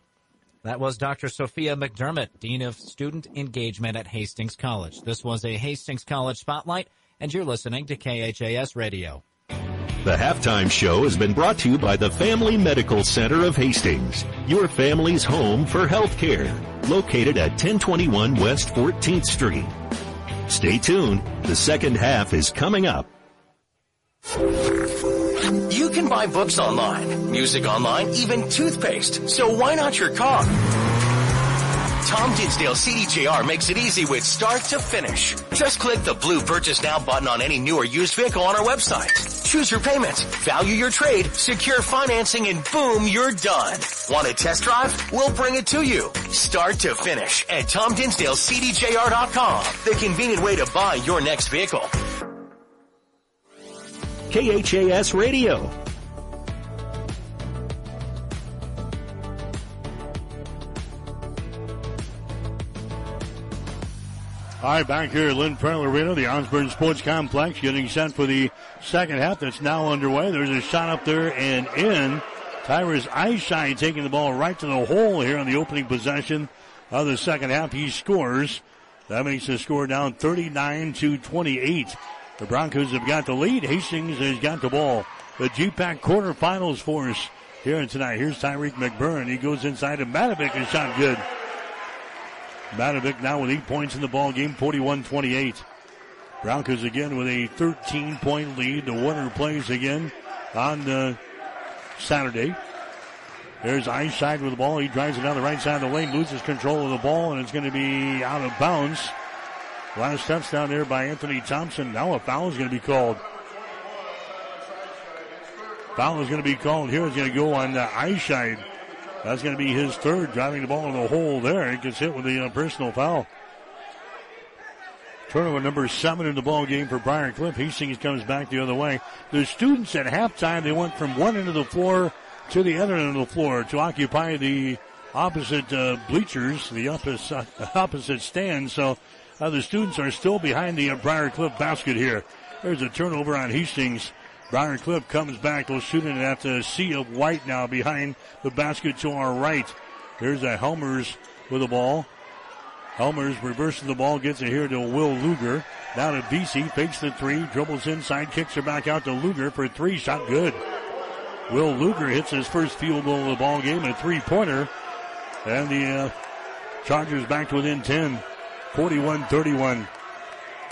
That was Doctor Sophia McDermott, Dean of Student Engagement at Hastings College. This was a Hastings College Spotlight, and you're listening to K H A S Radio. The Halftime Show has been brought to you by the Family Medical Center of Hastings, your family's home for health care, located at ten twenty-one West fourteenth Street. Stay tuned. The second half is coming up. You can buy books online, music online, even toothpaste. So why not your car? Tom Dinsdale C D J R makes it easy with start to finish. Just click the blue Purchase Now button on any new or used vehicle on our website. Choose your payment, value your trade, secure financing, and boom, you're done. Want a test drive? We'll bring it to you. Start to finish at Tom Dinsdale C D J R dot com. The convenient way to buy your next vehicle. K H A S Radio. All right, back here at Lynn Farrell Arena, the Osborne Sports Complex, getting set for the second half that's now underway. There's a shot up there and in. Tyrus Eischeid taking the ball right to the hole here on the opening possession of the second half. He scores. That makes the score down thirty-nine to twenty-eight. The Broncos have got the lead. Hastings has got the ball. The G PAC quarterfinals force here tonight. Here's Tyreek McBurn. He goes inside to Matavik and shot good. Matavik now with eight points in the ball game, forty-one twenty-eight. Broncos again with a thirteen-point lead. The winner plays again on uh, Saturday. There's Eischeid with the ball. He drives it down the right side of the lane, loses control of the ball, and it's going to be out of bounds. Last touchdown there by Anthony Thompson. Now a foul is going to be called. Foul is going to be called here. It's going to go on uh, Eischeid. That's going to be his third, driving the ball in the hole there. He gets hit with a uh, personal foul. Turnover number seven in the ball game for Briar Cliff. Hastings comes back the other way. The students at halftime, they went from one end of the floor to the other end of the floor to occupy the opposite uh, bleachers, the opposite, uh, opposite stand. So uh, the students are still behind the uh, Briar Cliff basket here. There's a turnover on Hastings. Briar Cliff comes back. They'll shoot it at the sea of white now behind the basket to our right. There's a Helmers with the ball. Helmers reverses the ball, gets it here to Will Luger. Now to Vesey, fakes the three, dribbles inside, kicks her back out to Luger for three. Shot good. Will Luger hits his first field goal of the ball game, a three-pointer. And the uh, Chargers back to within ten, forty-one thirty-one.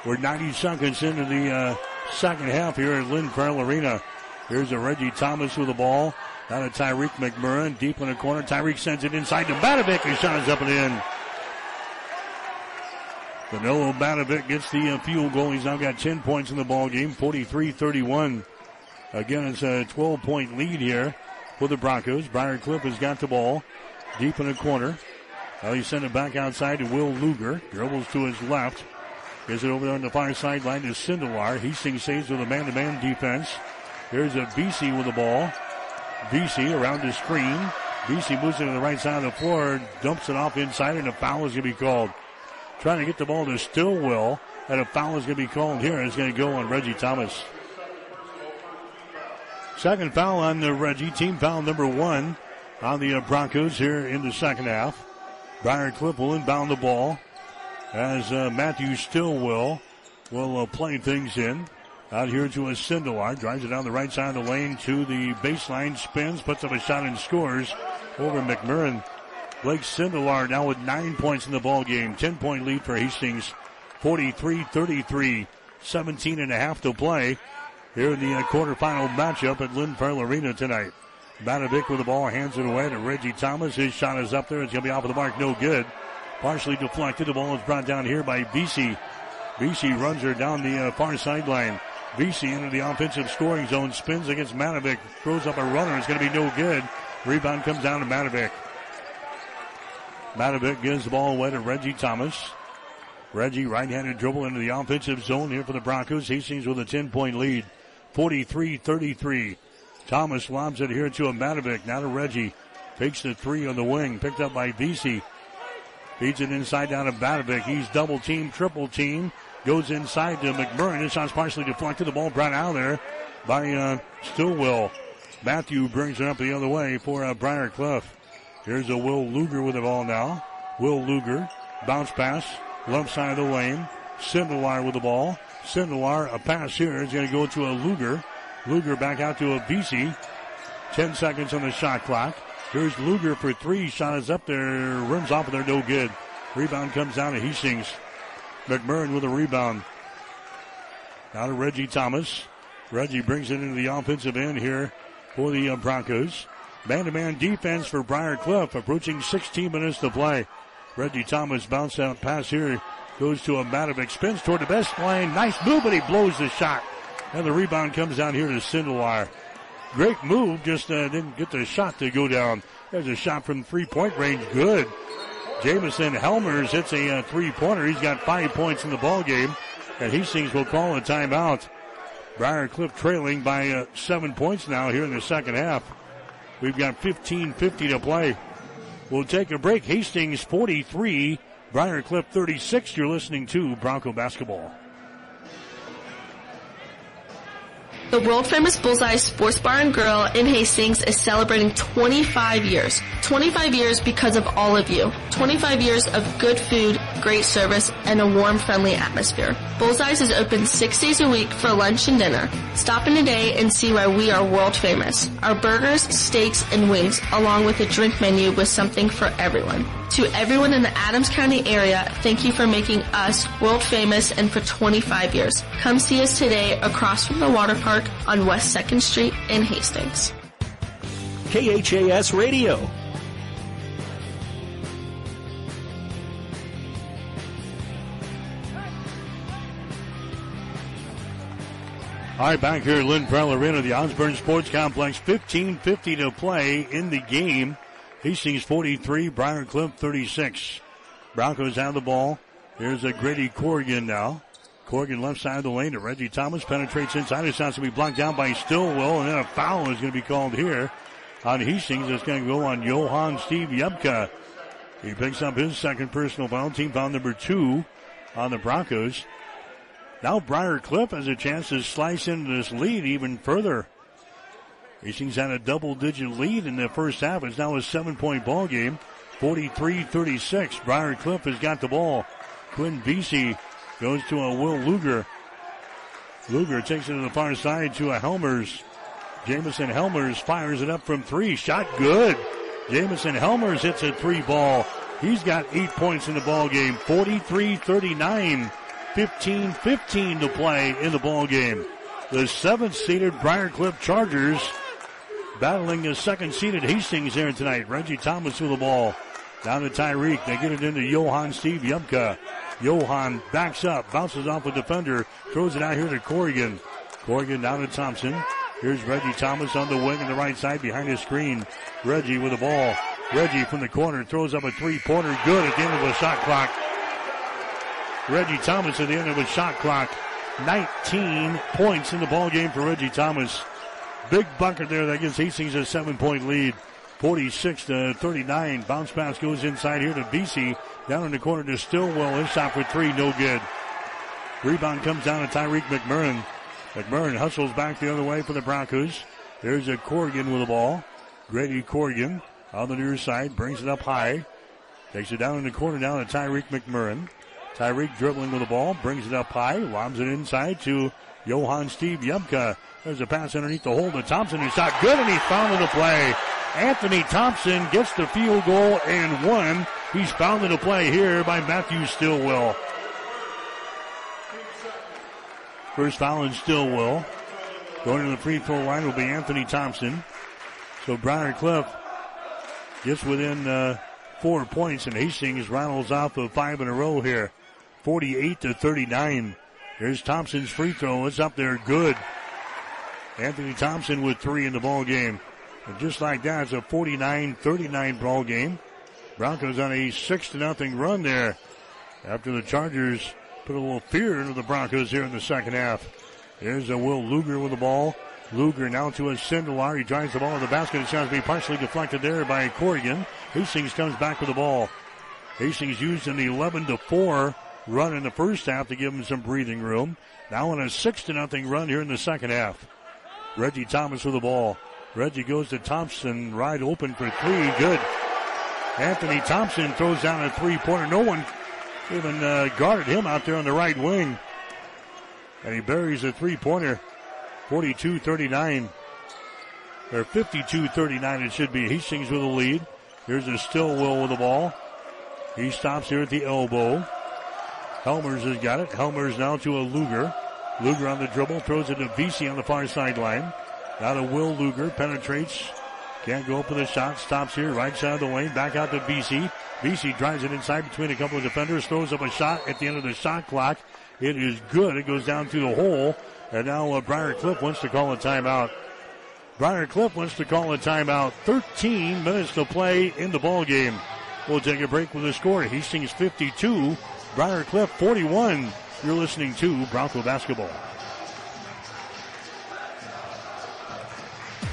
We're ninety seconds into the Uh, second half here at Lynn Farrell Arena. Here's a Reggie Thomas with the ball. Now to Tyreek McMurrin, deep in the corner. Tyreek sends it inside to Matavik, who shot up and in. Danilo Matavik gets the uh, field goal. He's now got ten points in the ball game, forty-three thirty-one. Again, it's a twelve-point lead here for the Broncos. Briar Cliff has got the ball deep in the corner. Now he sent it back outside to Will Luger. Dribbles to his left. Is it over there on the far sideline to Sindelar. Hastings saves with a man-to-man defense. Here's a B C with the ball. B C around the screen. B C moves it to the right side of the floor, dumps it off inside, and a foul is going to be called. Trying to get the ball to Stillwell, and a foul is going to be called here. It's going to go on Reggie Thomas. Second foul on the Reggie. Team foul number one on the Broncos here in the second half. Briar Cliff will inbound the ball as uh, Matthew Stillwell will uh, play things in. Out here to a Sindelar. Drives it down the right side of the lane to the baseline. Spins, puts up a shot and scores over McMurrin. Blake Sindelar now with nine points in the ballgame. Ten-point lead for Hastings. forty-three thirty-three, seventeen and a half to play here in the uh, quarterfinal matchup at Lynn Farrell Arena tonight. Matavik with the ball, hands it away to Reggie Thomas. His shot is up there. It's going to be off of the mark. No good. Partially deflected. The ball is brought down here by Vesey. Vesey runs her down the uh, far sideline. Vesey into the offensive scoring zone. Spins against Matavik. Throws up a runner. It's going to be no good. Rebound comes down to Matavik. Matavik gives the ball away to Reggie Thomas. Reggie right-handed dribble into the offensive zone here for the Broncos. Hastings with a ten-point lead. forty-three thirty-three. Thomas lobs it here to a Matavik. Now to Reggie. Takes the three on the wing. Picked up by Vesey. Feeds it inside down to Matavik. He's double-teamed, triple-teamed. Goes inside to McBurn. His shot's partially deflected. The ball brought out there by uh, Stillwell. Matthew brings it up the other way for uh, Briar Cliff. Here's a Will Luger with the ball now. Will Luger. Bounce pass. Left side of the lane. Sindelar with the ball. Sindelar, a pass here. It's going to go to a Luger. Luger back out to a B C. Ten seconds on the shot clock. Here's Luger for three. Shot is up there. Rims off of there. No good. Rebound comes down to Hastings. McMurrin with a rebound. Now to Reggie Thomas. Reggie brings it into the offensive end here for the uh, Broncos. Man-to-man defense for Briar Cliff. Approaching sixteen minutes to play. Reggie Thomas bounce out pass here. Goes to a Matavik. Spins toward the best lane. Nice move, but he blows the shot. And the rebound comes down here to Sindelar. Great move, just uh, didn't get the shot to go down. There's a shot from three-point range. Good. Jamison Helmers hits a uh, three-pointer. He's got five points in the ball game, and Hastings will call a timeout. Briar Cliff trailing by uh, seven points now here in the second half. We've got fifteen fifty to play. We'll take a break. Hastings forty-three, Briar Cliff thirty-six. You're listening to Bronco Basketball. The world-famous Bullseye Sports Bar and Grill in Hastings is celebrating twenty-five years. twenty-five years because of all of you. twenty-five years of good food, great service, and a warm, friendly atmosphere. Bullseye's is open six days a week for lunch and dinner. Stop in today and see why we are world-famous. Our burgers, steaks, and wings, along with a drink menu with something for everyone. To everyone in the Adams County area, thank you for making us world-famous and for twenty-five years. Come see us today across from the water park on West second Street in Hastings. K H A S Radio. All right, back here at Lynn Farrell Arena, the Osborne Sports Complex, fifteen fifty to play in the game. Hastings forty-three, Briar Cliff thirty-six. Broncos have the ball. Here's a Grady Corrigan now. Corrigan left side of the lane to Reggie Thomas. Penetrates inside. His shot's going to be blocked down by Stillwell. And then a foul is going to be called here on Hastings. It's going to go on Johan Steve Yupka. He picks up his second personal foul. Team foul number two on the Broncos. Now Briar Cliff has a chance to slice into this lead even further. Hastings had a double-digit lead in the first half. It's now a seven-point ball game. forty-three thirty-six. Briar Cliff has got the ball. Quinn Vesey goes to a Will Luger. Luger takes it to the far side to a Helmers. Jamison Helmers fires it up from three. Shot good. Jamison Helmers hits a three ball. He's got eight points in the ball game. forty-three thirty-nine. fifteen fifteen to play in the ball game. The seventh-seeded Briarcliff Chargers battling the second-seeded Hastings here tonight. Reggie Thomas with the ball. Down to Tyreek. They get it into Johan Steve Yupka. Johan backs up, bounces off a defender, throws it out here to Corrigan. Corrigan down to Thompson. Here's Reggie Thomas on the wing on the right side behind his screen. Reggie with the ball. Reggie from the corner throws up a three-pointer. Good at the end of the shot clock. Reggie Thomas at the end of the shot clock. nineteen points in the ball game for Reggie Thomas. Big bucket there that gives Hastings a seven-point lead. forty-six to thirty-nine. Bounce pass goes inside here to B C. Down in the corner to Stillwell. His shot for three, no good. Rebound comes down to Tyreek McMurrin. McMurrin hustles back the other way for the Broncos. There's a Corrigan with the ball. Grady Corrigan on the near side brings it up high. Takes it down in the corner down to Tyreek McMurrin. Tyreek dribbling with the ball, brings it up high, lobs it inside to Johan Steve Yupka. There's a pass underneath the hole to Thompson. His shot good, and he's fouled in the play. Anthony Thompson gets the field goal and one. He's fouled into play here by Matthew Stillwell. First foul is Stillwell. Going to the free throw line will be Anthony Thompson. So Briar Cliff gets within uh, four points, and Hastings rattles off of five in a row here. forty-eight to thirty-nine. Here's Thompson's free throw. It's up there. Good. Anthony Thompson with three in the ball game. And just like that, it's a forty-nine thirty-nine ball game. Broncos on a six to nothing run there after the Chargers put a little fear into the Broncos here in the second half. Here's a Will Luger with the ball. Luger now to a Sindelar. He drives the ball in the basket. It's going to be partially deflected there by Corrigan. Hastings comes back with the ball. Hastings used an eleven to four run in the first half to give him some breathing room. Now on a six to nothing run here in the second half. Reggie Thomas with the ball. Reggie goes to Thompson, wide open for three. Good. Anthony Thompson throws down a three-pointer. No one even uh, guarded him out there on the right wing. And he buries a three-pointer. forty-two thirty-nine. Or fifty-two thirty-nine it should be. Hastings with the lead. Here's a Stillwell with the ball. He stops here at the elbow. Helmers has got it. Helmers now to a Luger. Luger on the dribble. Throws it to Vesey on the far sideline. Now to Will Luger. Penetrates. Can't go for the shot. Stops here. Right side of the lane. Back out to Vesey. Vesey drives it inside between a couple of defenders. Throws up a shot at the end of the shot clock. It is good. It goes down through the hole. And now uh, Briar Cliff wants to call a timeout. Briar Cliff wants to call a timeout. thirteen minutes to play in the ball game. We'll take a break with the score. Hastings fifty-two, Briar Cliff forty-one. You're listening to Bronco Basketball.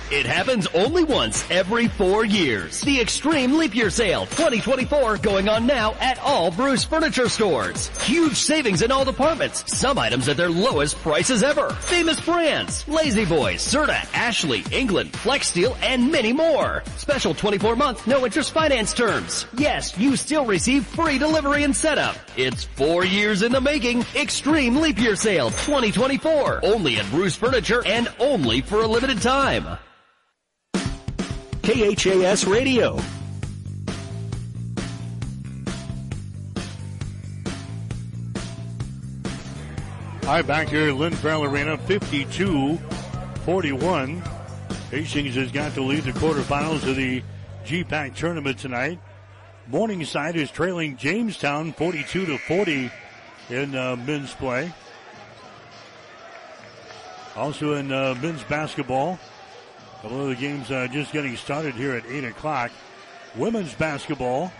It happens only once every four years. The Extreme Leap Year Sale twenty twenty-four going on now at all Bruce Furniture stores. Huge savings in all departments. Some items at their lowest prices ever. Famous brands, Lazy Boy, Serta, Ashley, England, Flex Steel, and many more. Special twenty-four month, no interest finance terms. Yes, you still receive free delivery and setup. It's four years in the making. Extreme Leap Year Sale twenty twenty-four. Only at Bruce Furniture and only for a limited time. K H A S Radio. Hi, back here at Lynn Farrell Arena, fifty-two forty-one. Hastings has got to lead the quarterfinals of the G PAC tournament tonight. Morningside is trailing Jamestown forty-two to forty in uh, men's play. Also in uh, men's basketball. Although the game's uh, just getting started here at eight o'clock. Women's basketball.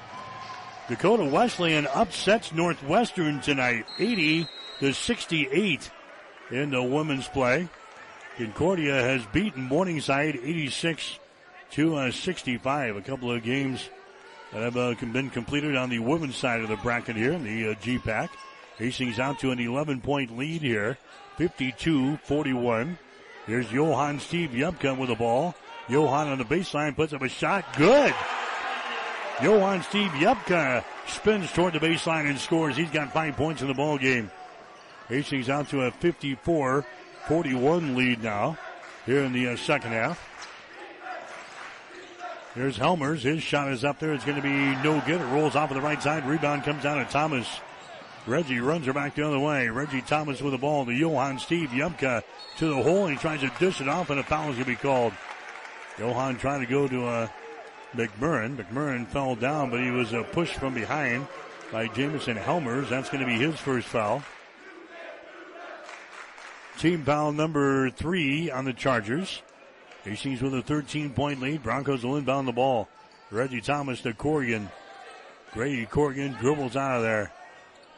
Dakota Wesleyan upsets Northwestern tonight, eighty to sixty-eight in the women's play. Concordia has beaten Morningside eighty-six to sixty-five. A couple of games that have uh, been completed on the women's side of the bracket here in the uh, G PAC. Hastings out to an eleven point lead here, fifty-two forty-one. Here's Johan Steve Yupka with the ball. Johan on the baseline puts up a shot. Good. Johan Steve Yupka spins toward the baseline and scores. He's got five points in the ball game. Hastings out to a fifty-four forty-one lead now here in the uh, second half. Here's Helmers. His shot is up there. It's going to be no good. It rolls off of the right side. Rebound comes down to Thomas. Reggie runs her back the other way. Reggie Thomas with the ball to Johan Steve Yupka to the hole. He tries to dish it off, and a foul is going to be called. Johan trying to go to uh, McMurrin. McMurrin fell down, but he was uh, pushed from behind by Jamison Helmers. That's going to be his first foul. Team foul number three on the Chargers. Hastings with a thirteen point lead. Broncos will inbound the ball. Reggie Thomas to Corrigan. Grady Corrigan dribbles out of there.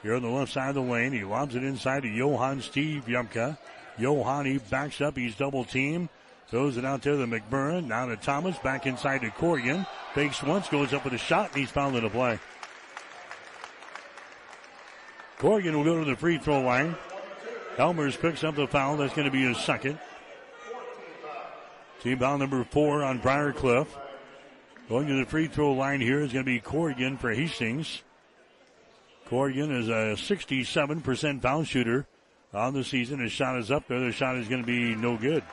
Here on the left side of the lane, he lobs it inside to Johan Steve Yupka. Johan, he backs up, he's double-teamed. Throws it out there to McBurn, now to Thomas, back inside to Corrigan. Fakes once, goes up with a shot, and he's fouled in the play. Corrigan will go to the free throw line. Helmers picks up the foul, that's going to be his second. Team foul number four on Briar Cliff. Going to the free throw line here is going to be Corrigan for Hastings. Corrigan is a sixty-seven percent foul shooter on the season. His shot is up there. The shot is going to be no good.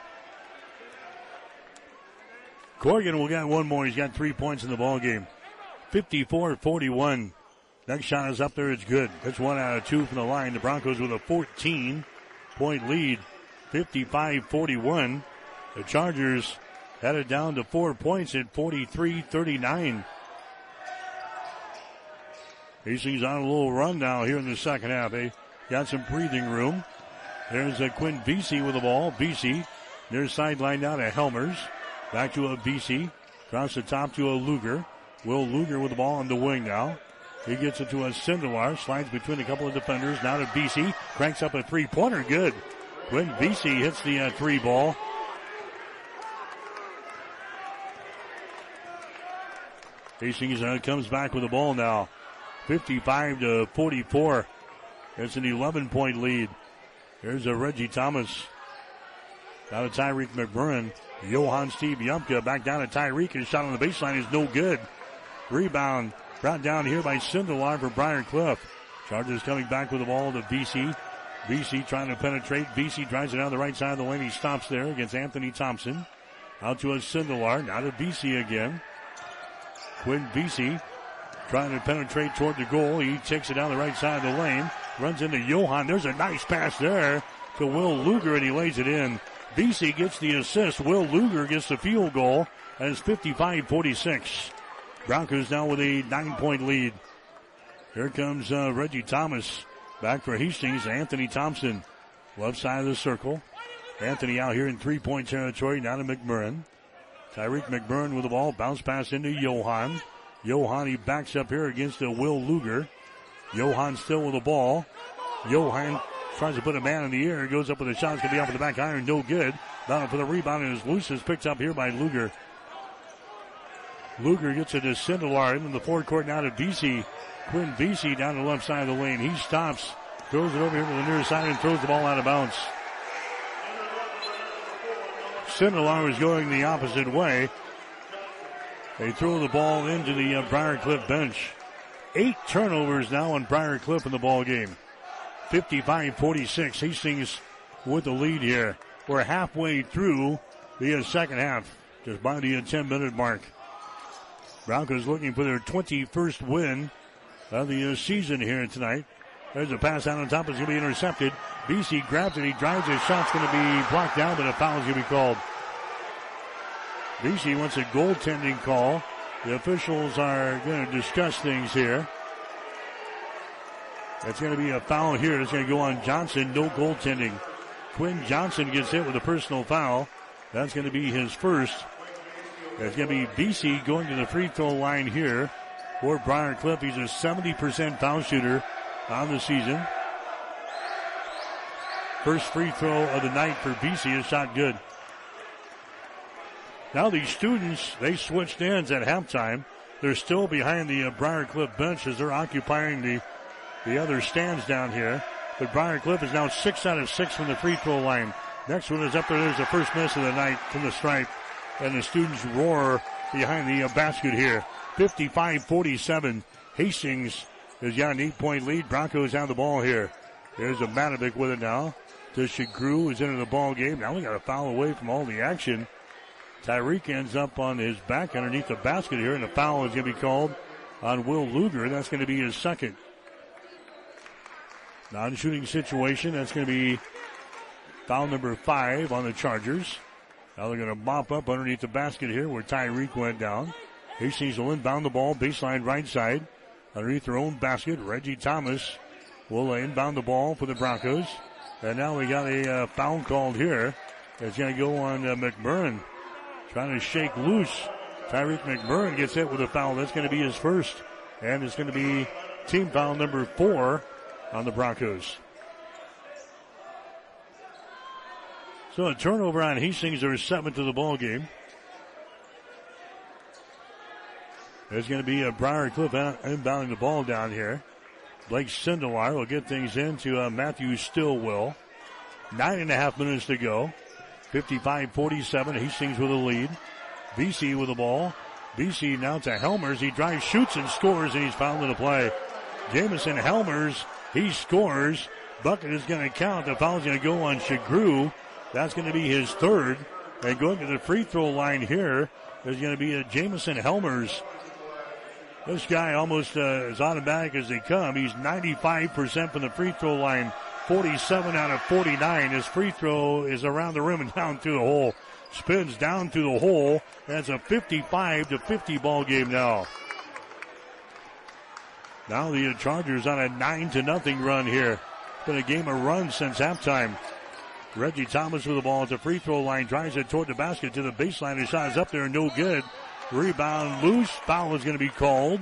Corrigan will get one more. He's got three points in the ballgame. fifty-four forty-one. Next shot is up there. It's good. That's one out of two from the line. The Broncos with a fourteen point lead, fifty-five forty-one. The Chargers had it down to four points at forty-three thirty-nine. Hastings on a little run now here in the second half. They got some breathing room. There's a Quinn Vesey with the ball. Vesey near sideline now to Helmers. Back to a Vesey. Across the top to a Luger. Will Luger with the ball on the wing now. He gets it to a Sindelar. Slides between a couple of defenders. Now to Vesey. Cranks up a three-pointer. Good. Quinn Vesey hits the uh, three ball. Hastings uh, comes back with the ball now. fifty-five to forty-four. It's an eleven-point lead. Here's a Reggie Thomas. Down to Tyreek McBurn. Johan Steve Yupka back down to Tyreek. His shot on the baseline is no good. Rebound brought down here by Sindelar for Briar Cliff. Chargers coming back with the ball to B C. B C trying to penetrate. B C drives it down the right side of the lane. He stops there against Anthony Thompson. Out to a Sindelar. Now to B C again. Quinn B C trying to penetrate toward the goal. He takes it down the right side of the lane. Runs into Johan. There's a nice pass there to Will Luger, and he lays it in. B C gets the assist. Will Luger gets the field goal, and it's fifty-five forty-six. Broncos now with a nine-point lead. Here comes uh, Reggie Thomas. Back for Hastings, Anthony Thompson. Left side of the circle. Anthony out here in three-point territory. Now to McMurrin. Tyreek McBurn with the ball. Bounce pass into Johan. Johan, he backs up here against uh, Will Luger. Johan still with the ball. Johan tries to put a man in the air. Goes up with a shot. It's going to be up with the back iron. No good. Down for the rebound. And is loose. Is picked up here by Luger. Luger gets it to Sindelar. In the forecourt now to Vesey. Quinn Vesey down the left side of the lane. He stops. Throws it over here to the near side and throws the ball out of bounds. Sindelar is going the opposite way. They throw the ball into the uh, Briar Cliff bench. Eight turnovers now on Briar Cliff in the ball game. fifty-five forty-six. Hastings with the lead here. We're halfway through the second half, just by the ten-minute mark. Broncos looking for their twenty-first win of the season here tonight. There's a pass out on top. It's going to be intercepted. B C grabs it. He drives his shot's going to be blocked down, but a foul's going to be called. B C wants a goaltending call. The officials are going to discuss things here. It's going to be a foul here. It's going to go on Johnson. No goaltending. Quinn Johnson gets hit with a personal foul. That's going to be his first. It's going to be B C going to the free throw line here for Briar Cliff. He's a seventy percent foul shooter on the season. First free throw of the night for B C is shot good. Now these students, they switched ends at halftime. They're still behind the uh, Briar Cliff bench as they're occupying the The other stands down here. But Briar Cliff is now six out of six from the free throw line. Next one is up there. There's the first miss of the night from the stripe. And the students roar behind the uh, basket here. fifty-five forty-seven. Hastings has got an eight-point lead. Broncos have the ball here. There's a Matavik with it now. To Chagru is into the ball game. Now we got a foul away from all the action. Tyreek ends up on his back underneath the basket here. And a foul is going to be called on Will Luger. That's going to be his second. Non-shooting situation. That's going to be foul number five on the Chargers. Now they're going to mop up underneath the basket here where Tyreek went down. Hastings will inbound the ball, baseline right side. Underneath their own basket, Reggie Thomas will inbound the ball for the Broncos. And now we got a uh, foul called here. It's going to go on uh, McBurn. Trying to shake loose. Tyreek McBurn gets hit with a foul. That's going to be his first. And it's going to be team foul number four on the Broncos. So a turnover on Hastings, their seventh of the ball game. There's going to be a Briar Cliff inbounding the ball down here. Blake Sindelar will get things in to uh, Matthew Stillwell. Nine and a half minutes to go. fifty-five forty-seven. Hastings with a lead. B C with the ball. B C now to Helmers. He drives, shoots, and scores, and he's fouled in the play. Jamison Helmers, he scores. Bucket is going to count. The foul is going to go on Chagru. That's going to be his third. And going to the free throw line here is going to be a Jamison Helmers. This guy almost uh, as automatic as they come. He's ninety-five percent from the free throw line. forty-seven out of forty-nine. His free throw is around the rim and down through the hole. Spins down through the hole. That's a fifty-five to fifty ball game now. Now the Chargers on a nine to nothing run here. It's been a game of runs since halftime. Reggie Thomas with the ball at the free throw line. Drives it toward the basket to the baseline. His shot is up there. No good. Rebound loose. Foul is going to be called.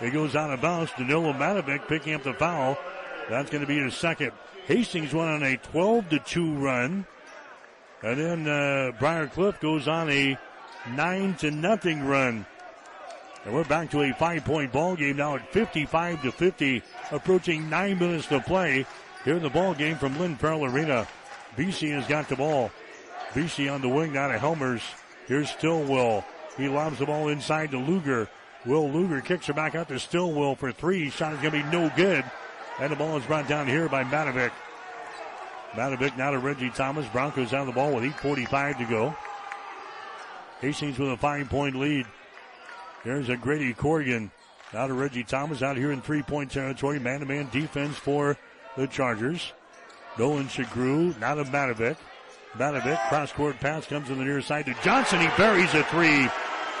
It goes out of bounds. Danilo Matavik picking up the foul. That's going to be his second. Hastings went on a twelve to two run. And then uh, Briar Cliff goes on a nine to nothing run. And we're back to a five-point ball game now at fifty-five to fifty. Approaching nine minutes to play here in the ball game from Lynn Farrell Arena. B C has got the ball. B C on the wing now to Helmers. Here's Stillwell. He lobs the ball inside to Luger. Will Luger kicks her back out to Stillwell for three. Shot is going to be no good. And the ball is brought down here by Matavik. Matavik now to Reggie Thomas. Broncos out of the ball with eight forty-five to go. Hastings with a five-point lead. There's a Grady Corrigan. Now to Reggie Thomas out here in three-point territory. Man-to-man defense for the Chargers. Nolan Chagru, now to Matavik. Matavik, cross-court pass comes to the near side to Johnson. He buries a three.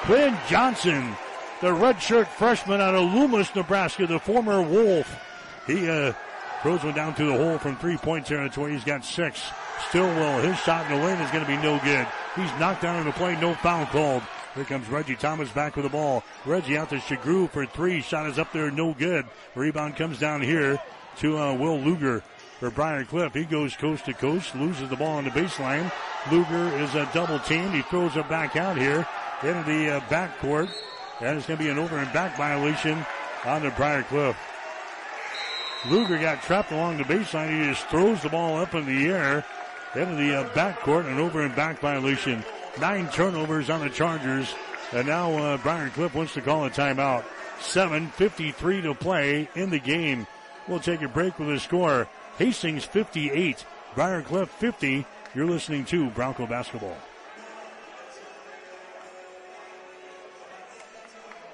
Quinn Johnson, the redshirt freshman out of Loomis, Nebraska, the former Wolf. He uh, throws one down through the hole from three-point territory. He's got six. Stillwell, his shot in the lane is going to be no good. He's knocked down on the play, no foul called. Here comes Reggie Thomas back with the ball. Reggie out to Chagru for three. Shot is up there, no good. Rebound comes down here to uh, Will Luger for Briar Cliff. He goes coast to coast, loses the ball on the baseline. Luger is a double team. He throws it back out here into the uh, backcourt. That is going to be an over and back violation on the Briar Cliff. Luger got trapped along the baseline. He just throws the ball up in the air into the uh, backcourt, an over and back violation. Nine turnovers on the Chargers. And now uh, Briar Cliff wants to call a timeout. seven fifty-three to play in the game. We'll take a break with the score. Hastings fifty-eight, Briar Cliff fifty. You're listening to Bronco Basketball.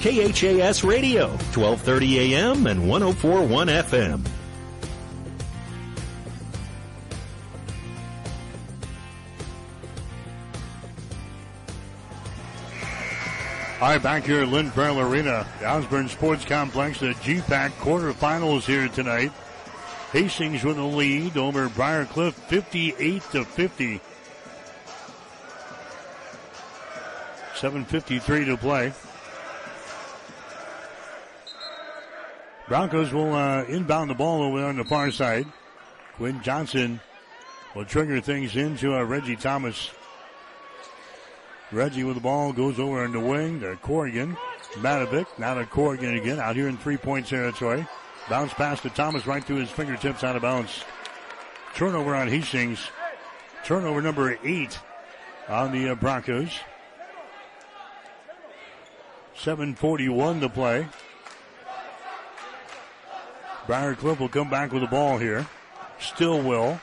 K H A S Radio, twelve thirty a m and one oh four point one F M. All right, back here at Lynn Farrell Arena, the Osborne Sports Complex, the G PAC quarterfinals here tonight. Hastings with a lead over Briar Cliff, fifty-eight to fifty. seven fifty-three to play. Broncos will uh, inbound the ball over on the far side. Quinn Johnson will trigger things into uh, Reggie Thomas. Reggie with the ball goes over in the wing to Corrigan. Matavik, now to Corrigan again, out here in three-point territory. Bounce pass to Thomas right through his fingertips, out of bounds. Turnover on Hastings. Turnover number eight on the uh, Broncos. seven forty-one to play. Briar Cliff will come back with the ball here. Stillwell.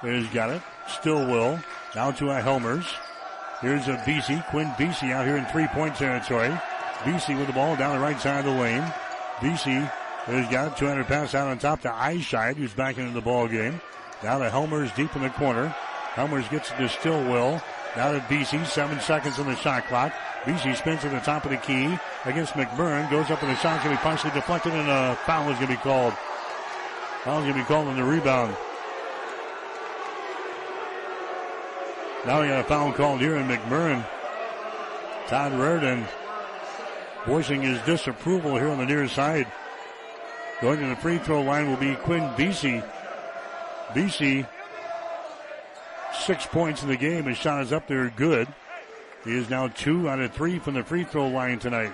He's got it. Stillwell. Now to uh, Helmers. Here's a Vesey, Quinn Vesey out here in three-point territory. Vesey with the ball down the right side of the lane. Vesey has got two hundred pass out on top to Eischeid, who's back into the ball game. Now to Helmers deep in the corner. Helmers gets it to Stillwell. Now to Vesey, seven seconds on the shot clock. Vesey spins at the top of the key against McBurn. Goes up in the shot, going to be partially deflected, and a foul is going to be called. Foul is going to be called on the rebound. Now we got a foul called here in McMurrin. Todd Redden voicing his disapproval here on the near side. Going to the free throw line will be Quinn Vesey. Vesey, six points in the game. His shot is up there good. He is now two out of three from the free throw line tonight.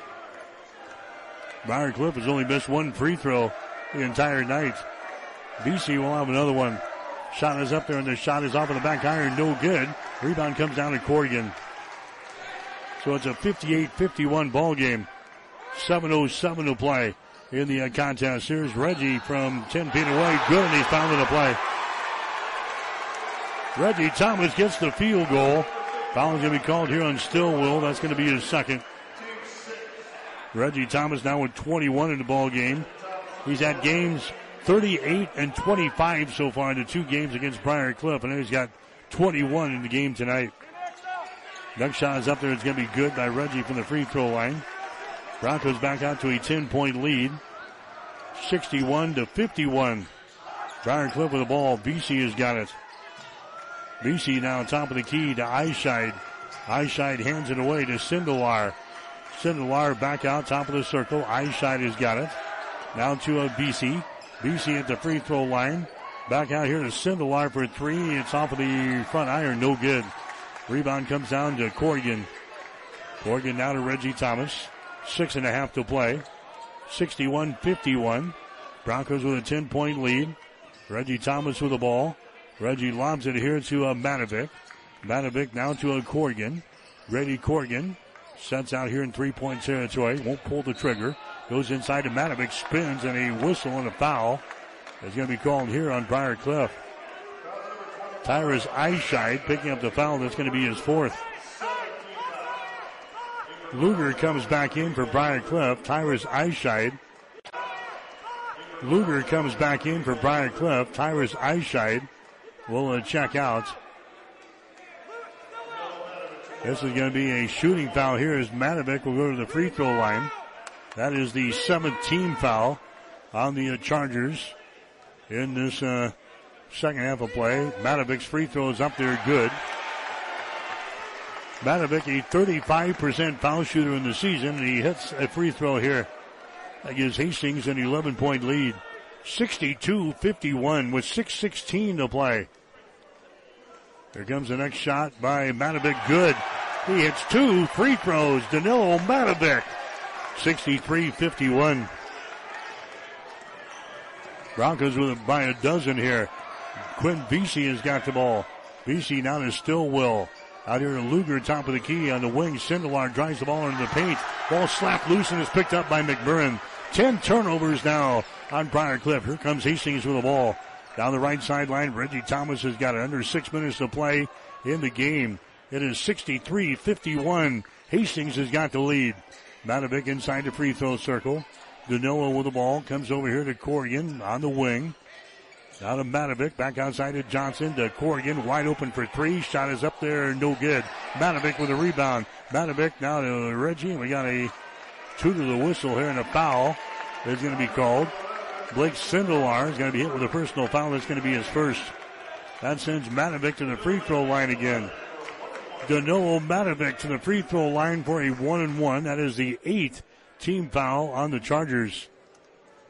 Briar Cliff has only missed one free throw the entire night. Vesey will have another one. Shot is up there, and the shot is off of the back iron. No good. Rebound comes down to Corrigan. So it's a fifty-eight fifty-one ball game. seven oh seven to play in the uh, contest. Here's Reggie from ten feet away. Good, and he's fouling the play. Reggie Thomas gets the field goal. Foul is going to be called here on Stillwell. That's going to be his second. Reggie Thomas now with twenty-one in the ball game. He's had games thirty-eight and twenty-five so far in the two games against Briar Cliff, and he's got twenty-one in the game tonight. Duck shot is up there. It's going to be good by Reggie from the free throw line. Broncos back out to a ten-point lead, sixty-one to fifty-one. Briar Cliff with the ball. B C has got it. B C now top of the key to Eischeid. Eischeid hands it away to Sindelar. Sindelar back out top of the circle. Eischeid has got it. Now to a B C. B C at the free throw line. Back out here to Sindelar for three. It's off of the front iron. No good. Rebound comes down to Corrigan. Corrigan now to Reggie Thomas. Six and a half to play. sixty-one fifty-one. Broncos with a ten-point lead. Reggie Thomas with the ball. Reggie lobs it here to a Matavik. Matavik now to a Corrigan. Grady Corrigan sets out here in three-point territory. Won't pull the trigger. Goes inside to Matavik. Spins, and a whistle and a foul is going to be called here on Briar Cliff. Tyrus Eischeid picking up the foul. That's going to be his fourth. Luger comes back in for Briar Cliff. Tyrus Eischeid. Luger comes back in for Briar Cliff. Tyrus Eischeid will uh, check out. This is going to be a shooting foul here as Matavik will go to the free throw line. That is the seventh team foul on the uh, Chargers in this uh, second half of play. Matavik's free throw is up there good. Matavik, a thirty-five percent foul shooter in the season, and he hits a free throw here. That gives Hastings an eleven-point lead. sixty-two fifty-one with six sixteen to play. Here comes the next shot by Matavik. Good. He hits two free throws. Danilo Matavik. sixty-three fifty-one. Broncos with a, by a dozen here. Quinn Vesey has got the ball. Vesey now to Stillwell. Out here to Luger, top of the key on the wing. Sindelar drives the ball into the paint. Ball slapped loose and is picked up by McBurn. Ten turnovers now on Briar Cliff. Here comes Hastings with the ball. Down the right sideline, Reggie Thomas has got it. Under six minutes to play in the game. It is sixty-three fifty-one. Hastings has got the lead. Matavik inside the free throw circle. Danilo with the ball. Comes over here to Corrigan on the wing. Now to Matavik. Back outside to Johnson. To Corrigan. Wide open for three. Shot is up there. No good. Matavik with a rebound. Matavik now to Reggie. We got a two to the whistle here and a foul is going to be called. Blake Sindelar is going to be hit with a personal foul. That's going to be his first. That sends Matavik to the free throw line again. Danilo Matavik to the free throw line for a one and one. That is the eighth team foul on the Chargers.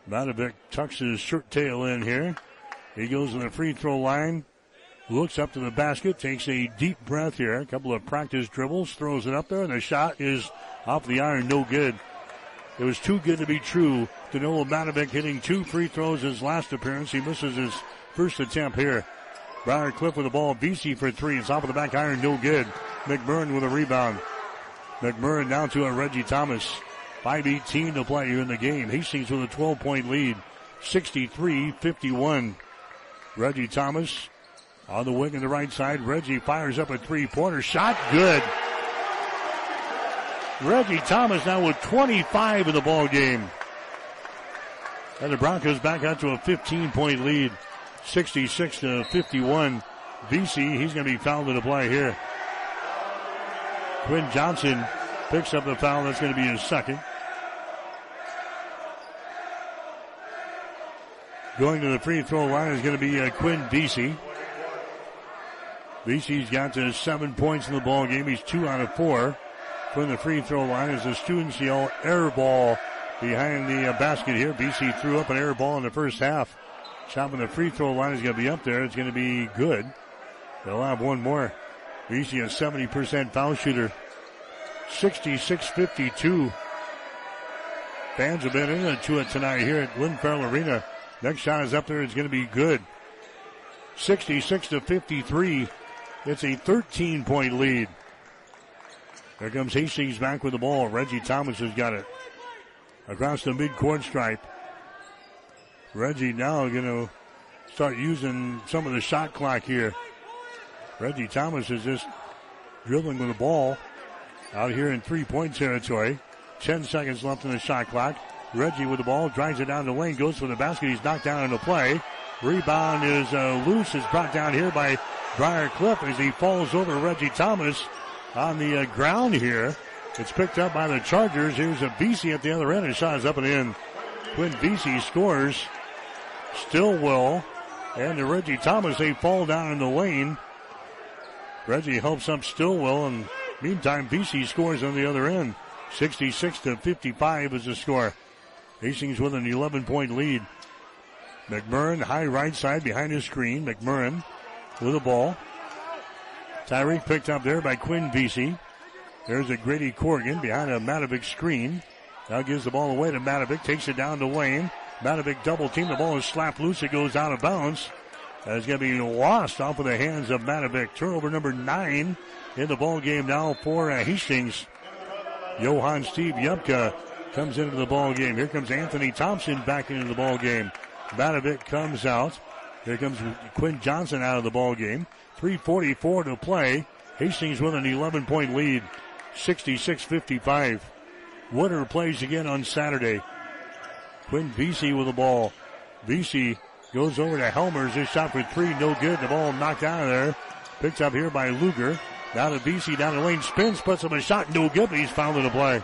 Matavik tucks his shirt tail in here. He goes to the free throw line, looks up to the basket, takes a deep breath here. A couple of practice dribbles, throws it up there, and the shot is off the iron, no good. It was too good to be true. Danilo Matavik hitting two free throws his last appearance. He misses his first attempt here. Briar Cliff with the ball. Vesey for three. It's off of the back iron, no good. McBurn with a rebound. McBurn now to a Reggie Thomas. five eighteen to play here in the game. Hastings with a twelve-point lead. sixty-three fifty-one. Reggie Thomas on the wing on the right side. Reggie fires up a three-pointer. Shot good. Reggie Thomas now with twenty-five in the ball game. And the Broncos back out to a fifteen-point lead. sixty-six to fifty-one. V C, he's going to be fouled in the play here. Quinn Johnson picks up the foul. That's going to be his second. Going to the free throw line is going to be uh, Quinn Vesey. Vesey's got to seven points in the ball game. He's two out of four. From the free throw line is the Students Yell air ball behind the uh, basket here. Vesey threw up an air ball in the first half. Shot on the free throw line is going to be up there. It's going to be good. They'll have one more. Vesey, a seventy percent foul shooter. sixty-six fifty-two. Fans have been into it tonight here at Lynn Farrell Arena. Next shot is up there. It's going to be good. sixty-six to fifty-three. It's a thirteen-point lead. There comes Hastings back with the ball. Reggie Thomas has got it. Across the midcourt stripe. Reggie now going to start using some of the shot clock here. Reggie Thomas is just dribbling with the ball out here in three-point territory. Ten seconds left in the shot clock. Reggie with the ball, drives it down the lane, goes for the basket. He's knocked down on the play. Rebound is uh, loose. It's brought down here by Briar Cliff as he falls over Reggie Thomas on the uh, ground here. It's picked up by the Chargers. Here's a Vesey at the other end. His shot is up and in. Quinn Vesey scores. Stillwell and to Reggie Thomas. They fall down in the lane. Reggie helps up Stillwell, and meantime, Vesey scores on the other end. sixty-six to fifty-five is the score. Hastings with an eleven-point lead. McMurrin, high right side behind his screen. McMurrin with the ball. Tyreek picked up there by Quinn Vesey. There's a Grady Corrigan behind a Matavik screen. Now gives the ball away to Matavik. Takes it down to Wayne. Matavik double team. The ball is slapped loose. It goes out of bounds. That's going to be lost off of the hands of Matavik. Turnover number nine in the ball game now for uh, Hastings. Johan Steve Yupka comes into the ball game. Here comes Anthony Thompson back into the ball game. Matavik comes out. Here comes Quinn Johnson out of the ball game. three forty-four to play. Hastings with an eleven-point lead, sixty-six fifty-five. Wooder plays again on Saturday. Quinn Vesey with the ball. Vesey goes over to Helmers. His shot for three, no good. The ball knocked out of there. Picked up here by Luger. Now to Vesey down the lane, spins, puts up a shot, no good, but he's fouled in the play.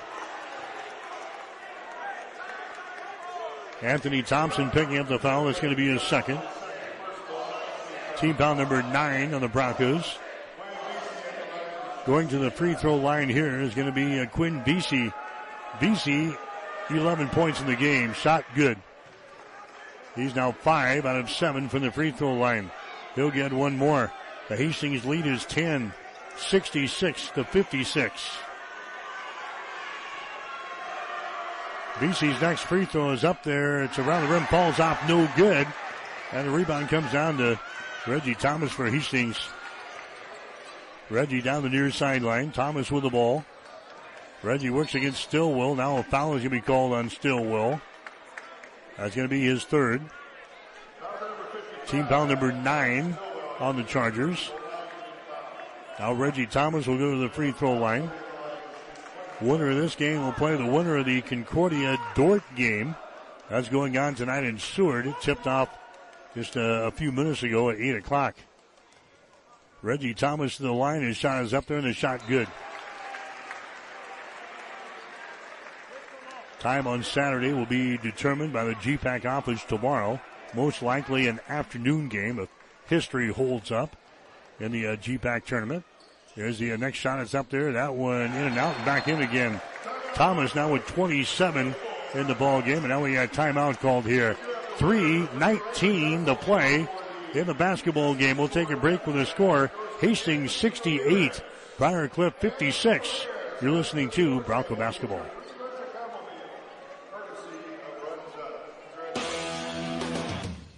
Anthony Thompson picking up the foul. That's going to be his second. Team foul number nine on the Broncos. Going to the free throw line here is going to be a Quinn Vesey. Vesey, eleven points in the game. Shot good. He's now five out of seven from the free throw line. He'll get one more. The Hastings lead is ten. sixty-six to fifty-six. Vesey's next free throw is up there. It's around the rim, falls off, no good. And the rebound comes down to Reggie Thomas for Hastings. Reggie down the near sideline. Thomas with the ball. Reggie works against Stillwell. Now a foul is going to be called on Stillwell. That's going to be his third. Team foul number nine on the Chargers. Now Reggie Thomas will go to the free throw line. Winner of this game will play the winner of the Concordia Dort game. That's going on tonight in Seward. It tipped off just a, a few minutes ago at eight o'clock. Reggie Thomas to the line. His shot is up there, and the shot good. Time on Saturday will be determined by the G PAC office tomorrow. Most likely an afternoon game if history holds up in the uh, G PAC tournament. There's the uh, next shot. It's up there. That one in and out and back in again. Thomas now with twenty-seven in the ball game, and now we got timeout called here. three nineteen to play in the basketball game. We'll take a break with the score. Hastings sixty-eight, Briar Cliff fifty-six. You're listening to Bronco Basketball.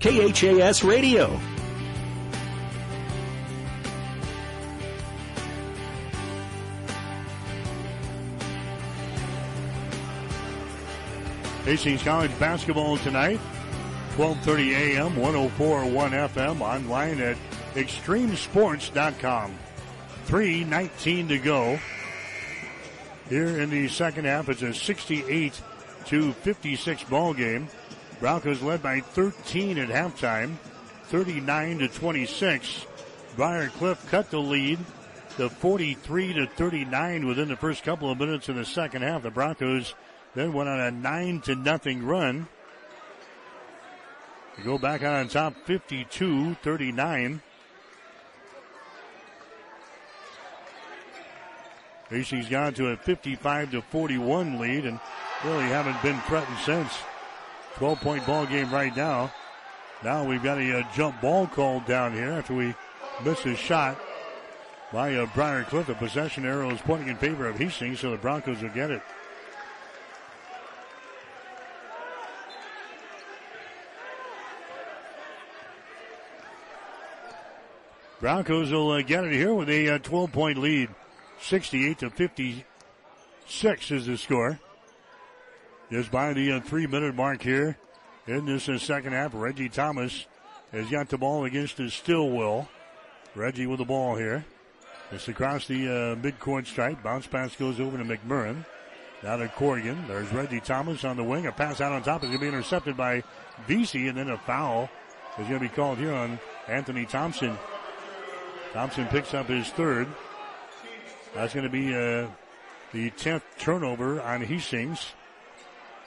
K H A S Radio. Hastings College basketball tonight, twelve thirty a m, one oh four point one F M, online at extreme sports dot com. three nineteen to go. Here in the second half, it's a sixty-eight to fifty-six ball game. Broncos led by thirteen at halftime, thirty-nine to twenty-six. Briar Cliff cut the lead to forty-three to thirty-nine within the first couple of minutes of the second half. The Broncos then went on a nine to nothing run. They go back on top fifty-two thirty-nine. Hastings got to a fifty-five to forty-one lead and really haven't been threatened since. twelve-point ball game right now. Now we've got a, a jump ball called down here after we miss his shot by a Briar Cliff. The possession arrow is pointing in favor of Hastings, so the Broncos will get it. Broncos will uh, get it here with a twelve-point uh, lead. sixty-eight to fifty-six is the score. Just by the uh, three-minute mark here in this uh, second half. Reggie Thomas has got the ball against his Stillwell. Reggie with the ball here. It's across the uh, midcourt stripe. Bounce pass goes over to McMurrin. Now to Corrigan. There's Reggie Thomas on the wing. A pass out on top is going to be intercepted by Vesey, and then a foul is going to be called here on Anthony Thompson. Thompson picks up his third. That's going to be uh, the tenth turnover on Hastings.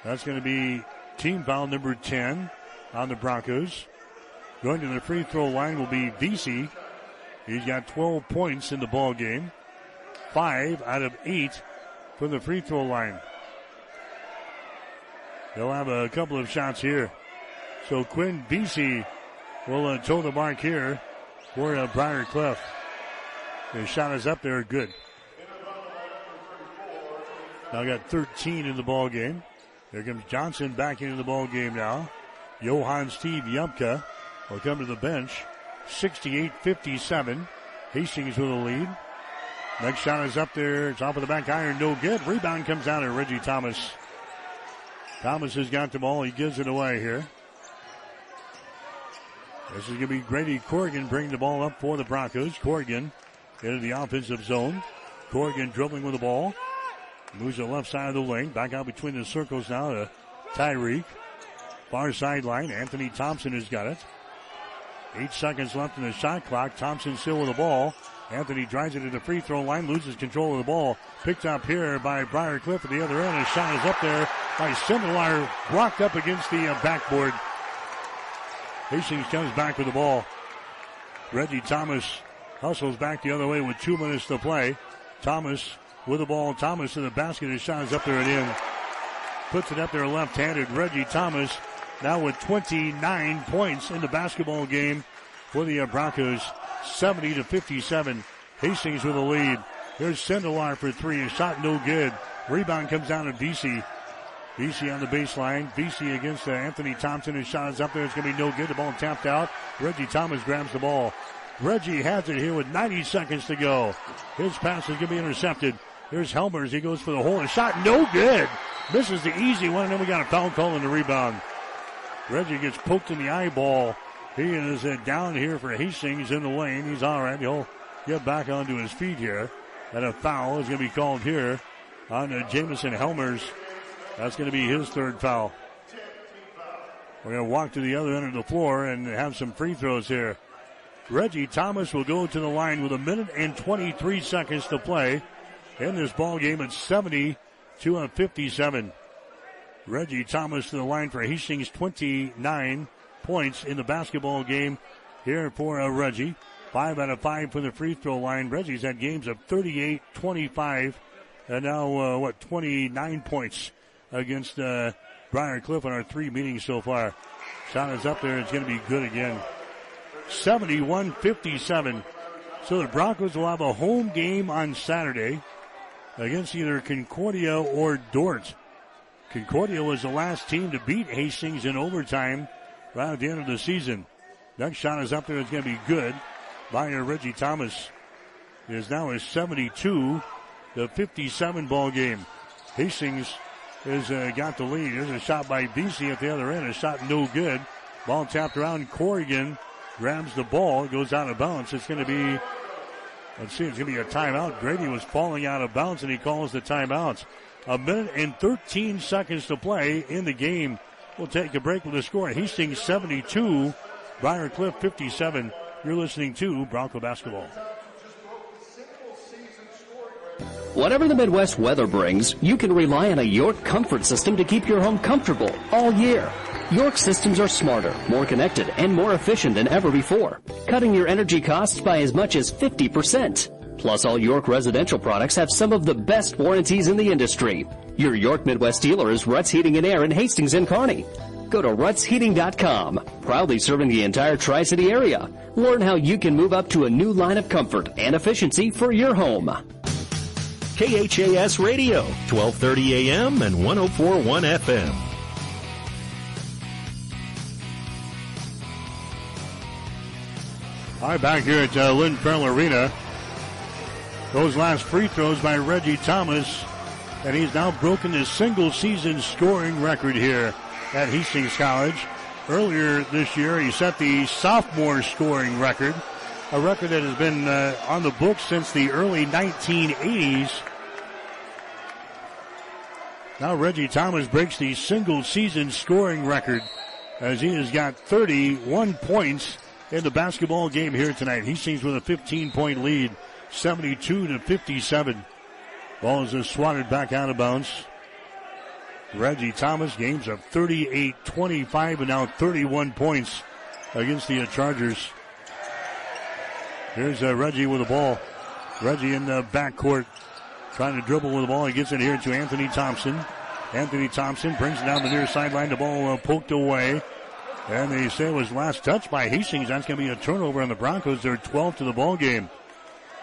That's going to be team foul number ten on the Broncos. Going to the free throw line will be Vesey. He's got twelve points in the ball game. Five out of eight from the free throw line. They'll have a couple of shots here. So Quinn Vesey will uh, toe the mark here for uh, Briar Cliff. His shot is up there, good. Now got thirteen in the ball game. Here comes Johnson back into the ball game now. Johan Steve Yupka will come to the bench. sixty-eight fifty-seven. Hastings with a lead. Next shot is up there. Top of the back iron, no good. Rebound comes out to Reggie Thomas. Thomas has got the ball. He gives it away here. This is going to be Grady Corrigan bringing the ball up for the Broncos. Corrigan into the offensive zone. Corrigan dribbling with the ball. Moves to the left side of the lane. Back out between the circles now to Tyreek. Far sideline. Anthony Thompson has got it. Eight seconds left in the shot clock. Thompson still with the ball. Anthony drives it to the free throw line. Loses control of the ball. Picked up here by Briar Cliff at the other end. His shot is up there by Sindelar. Blocked up against the backboard. Hastings comes back with the ball. Reggie Thomas hustles back the other way with two minutes to play. Thomas with the ball. Thomas in the basket. His shot is up there and in. Puts it up there left-handed. Reggie Thomas now with twenty-nine points in the basketball game for the Broncos. seventy to fifty-seven. Hastings with a lead. Here's Sindelar for three. His shot no good. Rebound comes down to Vesey. Vesey on the baseline. Vesey against uh, Anthony Thompson. His shot is up there. It's going to be no good. The ball tapped out. Reggie Thomas grabs the ball. Reggie has it here with ninety seconds to go. His pass is going to be intercepted. Here's Helmers. He goes for the hole. His shot no good. Misses the easy one, and then we got a foul call on the rebound. Reggie gets poked in the eyeball. He is uh, down here for Hastings in the lane. He's all right. He'll get back onto his feet here. And a foul is going to be called here on uh, Jamison Helmers. That's going to be his third foul. We're going to walk to the other end of the floor and have some free throws here. Reggie Thomas will go to the line with a minute and twenty-three seconds to play in this ball game at seventy to fifty-seven. Reggie Thomas to the line for Hastings, twenty-nine points in the basketball game here for uh, Reggie. Five out of five for the free throw line. Reggie's had games of thirty-eight, twenty-five, and now, uh, what, twenty-nine points against uh, Briar Cliff in our three meetings so far. Shot is up there. It's going to be good again. seventy-one fifty-seven. So the Broncos will have a home game on Saturday against either Concordia or Dort. Concordia was the last team to beat Hastings in overtime right at the end of the season. Next shot is up there. It's going to be good by Reggie Thomas. It is now a seventy-two to fifty-seven ball game. Hastings has uh, got the lead. There's a shot by Vesey at the other end. A shot no good. Ball tapped around. Corrigan grabs the ball, goes out of bounds. It's going to be, let's see, it's going to be a timeout. Grady was falling out of bounds, and he calls the timeouts. A minute and thirteen seconds to play in the game. We'll take a break with the score. Hastings seventy-two, Briar Cliff fifty-seven. You're listening to Bronco Basketball. Whatever the Midwest weather brings, you can rely on a York comfort system to keep your home comfortable all year. York systems are smarter, more connected, and more efficient than ever before, cutting your energy costs by as much as fifty percent. Plus, all York residential products have some of the best warranties in the industry. Your York Midwest dealer is Rutt's Heating and Air in Hastings and Kearney. Go to Rutts Heating dot com, proudly serving the entire Tri-City area. Learn how you can move up to a new line of comfort and efficiency for your home. K H A S Radio, twelve thirty a m and one oh four point one F M. All right, back here at uh, Lynn Farrell Arena. Those last free throws by Reggie Thomas, and he's now broken his single season scoring record here at Hastings College. Earlier this year, he set the sophomore scoring record, a record that has been uh, on the books since the early nineteen eighties. Now Reggie Thomas breaks the single season scoring record as he has got thirty-one points in the basketball game here tonight. Hastings with a fifteen-point lead, seventy-two to fifty-seven. Ball is just swatted back out of bounds. Reggie Thomas gains up thirty-eight twenty-five and now thirty-one points against the Chargers. Here's uh, Reggie with the ball. Reggie in the backcourt trying to dribble with the ball. He gets it here to Anthony Thompson. Anthony Thompson brings it down the near sideline. The ball uh, poked away. And they say it was last touched by Hastings. That's going to be a turnover on the Broncos. They're twelve to the ball game.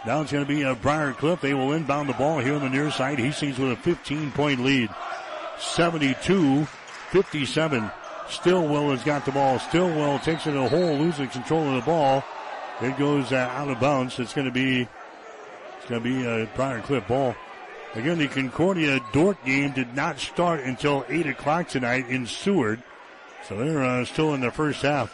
Now it's going to be a Briar Cliff. They will inbound the ball here on the near side. Hastings with a fifteen-point lead. seventy-two fifty-seven. Stillwell has got the ball. Stillwell takes it to the hole, losing control of the ball. It goes uh, out of bounds. It's going to be it's going to be a Briar Cliff ball. Again, the Concordia Dork game did not start until eight o'clock tonight in Seward. So they're uh, still in the first half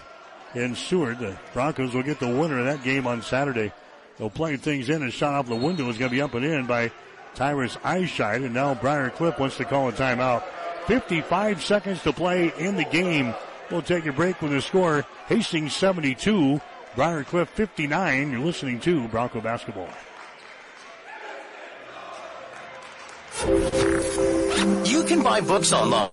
in Seward. The Broncos will get the winner of that game on Saturday. They'll play things in and shot off the window. It's going to be up and in by Tyrus Eischeid, and now Briar Cliff wants to call a timeout. fifty-five seconds to play in the game. We'll take a break with the score. Hastings seventy-two, Briar Cliff fifty-nine. You're listening to Bronco Basketball. You can buy books online,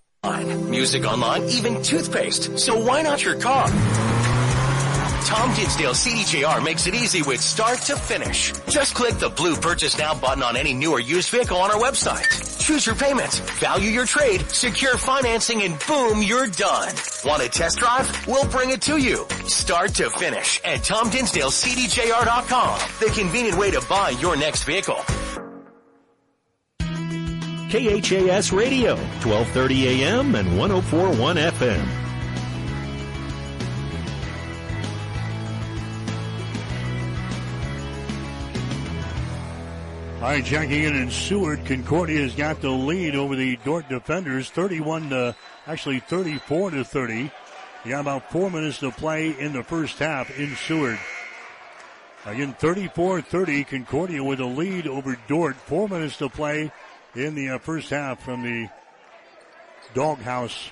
music online, even toothpaste. So why not your car? Tom Dinsdale C D J R makes it easy with start to finish. Just click the blue Purchase Now button on any new or used vehicle on our website. Choose your payment, value your trade, secure financing, and boom, you're done. Want a test drive? We'll bring it to you. Start to finish at Tom Dinsdale C D J R dot com. The convenient way to buy your next vehicle. K H A S Radio, twelve thirty a m and one oh four point one F M. All right, checking in in Seward. Concordia's got the lead over the Dort defenders, thirty-one to, actually thirty-four to thirty. You got about four minutes to play in the first half in Seward. Again, thirty-four thirty, Concordia with a lead over Dort. Four minutes to play in the uh, first half from the doghouse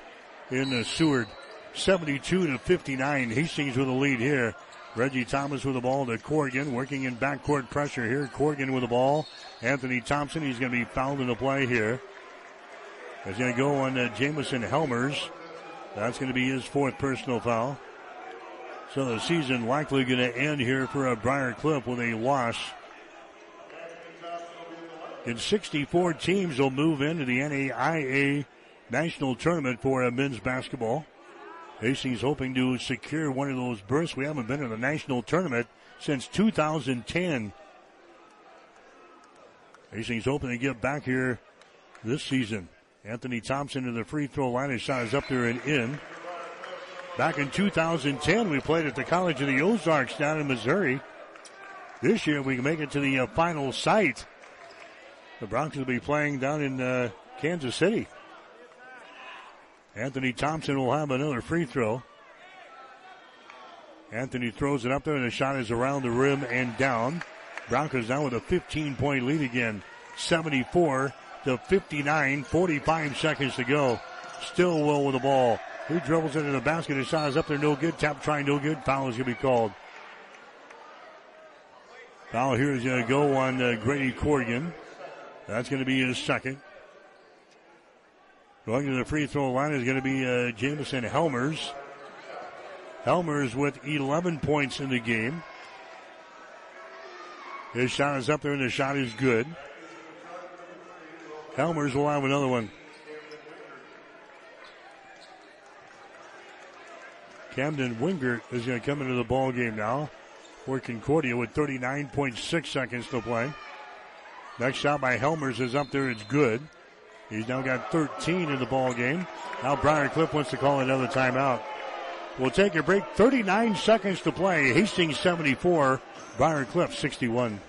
in uh, Seward. seventy-two to fifty-nine, Hastings with a lead here. Reggie Thomas with the ball to Corrigan, working in backcourt pressure here. Corrigan with the ball. Anthony Thompson, he's going to be fouled in the play here. He's going to go on uh, Jamison Helmers. That's going to be his fourth personal foul. So the season likely going to end here for a Briar Cliff with a loss. And sixty-four teams will move into the N A I A National Tournament for uh, men's basketball. Hastings hoping to secure one of those berths. We haven't been in the national tournament since two thousand ten. Hastings hoping to get back here this season. Anthony Thompson to the free throw line. His shot is up there and in. Back in two thousand ten, we played at the College of the Ozarks down in Missouri. This year, we can make it to the uh, final site. The Broncos will be playing down in uh, Kansas City. Anthony Thompson will have another free throw. Anthony throws it up there, and the shot is around the rim and down. Broncos now with a fifteen-point lead again. seventy-four to fifty-nine, forty-five seconds to go. Stillwell with the ball. He dribbles into the basket. His shot is up there, no good. Tap try, no good. Foul is going to be called. Foul here is going to go on uh, Grady Corrigan. That's going to be his second. Going to the free throw line is going to be uh, Jamison Helmers. Helmers with eleven points in the game. His shot is up there, and the shot is good. Helmers will have another one. Camden Wingert is going to come into the ball game now for Concordia with thirty-nine point six seconds to play. Next shot by Helmers is up there. It's good. He's now got thirteen in the ball game. Now Briar Cliff wants to call another timeout. We'll take a break. thirty-nine seconds to play. Hastings seventy-four, Briar Cliff sixty-one.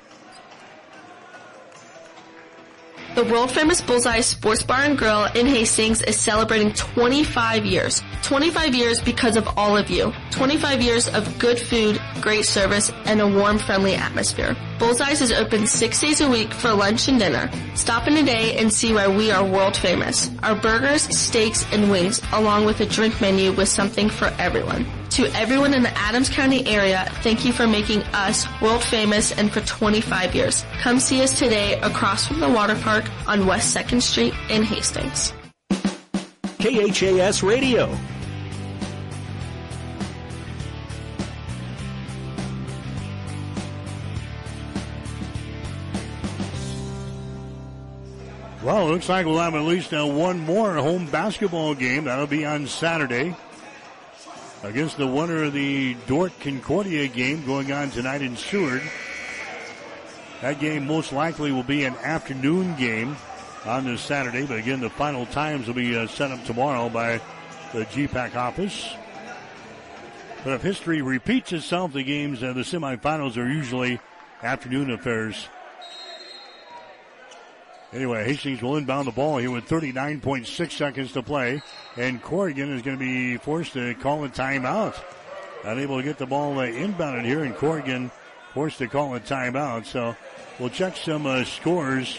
The world-famous Bullseye Sports Bar and Grill in Hastings is celebrating twenty-five years. twenty-five years because of all of you. twenty-five years of good food, great service, and a warm, friendly atmosphere. Bullseye's is open six days a week for lunch and dinner. Stop in today and see why we are world-famous. Our burgers, steaks, and wings, along with a drink menu with something for everyone. To everyone in the Adams County area, thank you for making us world-famous and for twenty-five years. Come see us today across from the water park on West second Street in Hastings. K H A S Radio. Well, it looks like we'll have at least uh, one more home basketball game. That'll be on Saturday against the winner of the Dort-Concordia game going on tonight in Seward. That game most likely will be an afternoon game on this Saturday. But again, the final times will be uh, set up tomorrow by the G PAC office. But if history repeats itself, the games, uh, the semifinals are usually afternoon affairs. Anyway, Hastings will inbound the ball here with thirty-nine point six seconds to play. And Corrigan is going to be forced to call a timeout. Unable to get the ball uh, inbounded here, and Corrigan forced to call a timeout. So we'll check some uh, scores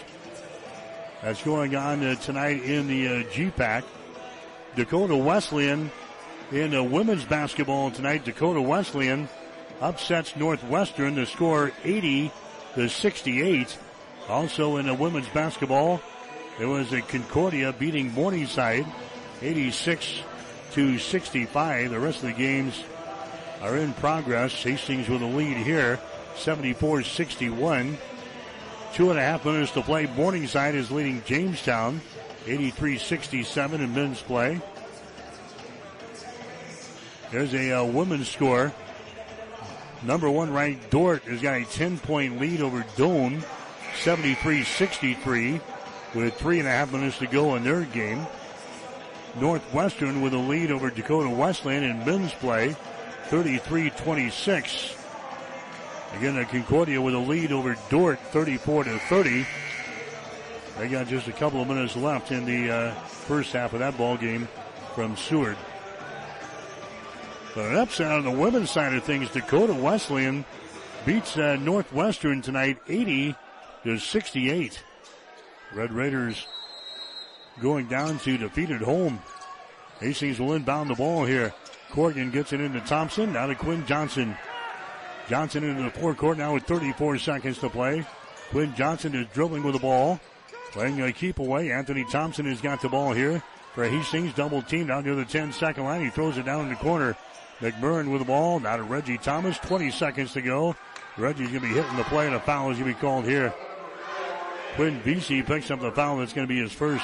that's going on uh, tonight in the uh, G PAC. Dakota Wesleyan in uh, women's basketball tonight. Dakota Wesleyan upsets Northwestern to score eighty to sixty-eight. Also in the women's basketball, it was a Concordia beating Morningside eighty-six to sixty-five. The rest of the games are in progress. Hastings with a lead here, seventy-four sixty-one. Two and a half minutes to play. Morningside is leading Jamestown eighty-three sixty-seven in men's play. There's a uh, women's score. Number one ranked Dort has got a ten-point lead over Doane, seventy-three sixty-three, with three and a half minutes to go in their game. Northwestern with a lead over Dakota Wesleyan in men's play, thirty-three twenty-six. Again, Concordia with a lead over Dort, thirty-four to thirty. They got just a couple of minutes left in the uh, first half of that ball game from Seward. But an upset on the women's side of things. Dakota Wesleyan beats uh, Northwestern tonight, eighty to sixty-eight. Red Raiders going down to defeat at home. Hastings will inbound the ball here. Corrigan gets it into Thompson. Now to Quinn Johnson. Johnson into the forecourt now with thirty-four seconds to play. Quinn Johnson is dribbling with the ball, playing a keep away. Anthony Thompson has got the ball here for Hastings. Double team down near the ten-second line. He throws it down in the corner. McMurrin with the ball. Now to Reggie Thomas. twenty seconds to go. Reggie's going to be hitting the play, and a foul is going to be called here. Quinn Vesey picks up the foul. That's going to be his first.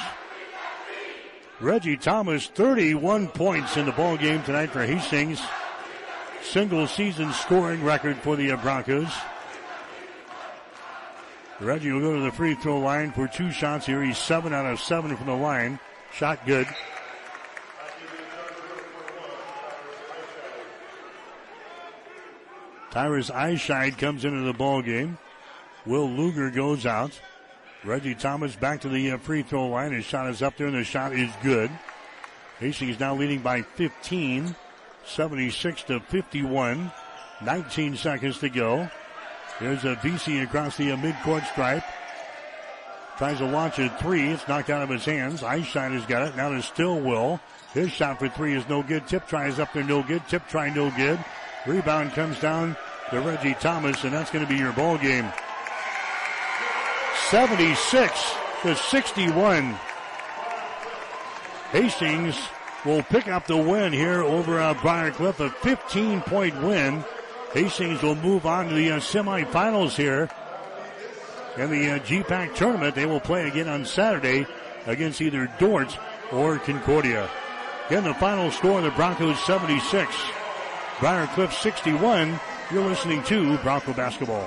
Reggie Thomas, thirty-one points in the ball game tonight for Hastings. Single season scoring record for the Broncos. Reggie will go to the free throw line for two shots here. He's seven out of seven from the line. Shot good. Tyrus Eischeid comes into the ball game. Will Luger goes out. Reggie Thomas back to the free throw line. His shot is up there, and the shot is good. Hastings now leading by fifteen, seventy-six to fifty-one. nineteen seconds to go. There's a V C across the midcourt stripe. Tries to launch a three. It's knocked out of his hands. Eischeid has got it. Now to Stillwell. His shot for three is no good. Tip try is up there, no good. Tip try, no good. Rebound comes down to Reggie Thomas, and that's going to be your ball game. seventy-six to sixty-one. Hastings will pick up the win here over uh, Briar Cliff, a fifteen-point win. Hastings will move on to the uh, semifinals here in the uh, G PAC tournament. They will play again on Saturday against either Dort or Concordia. Again, the final score, the Broncos seventy-six, Briar Cliff sixty-one. You're listening to Bronco Basketball.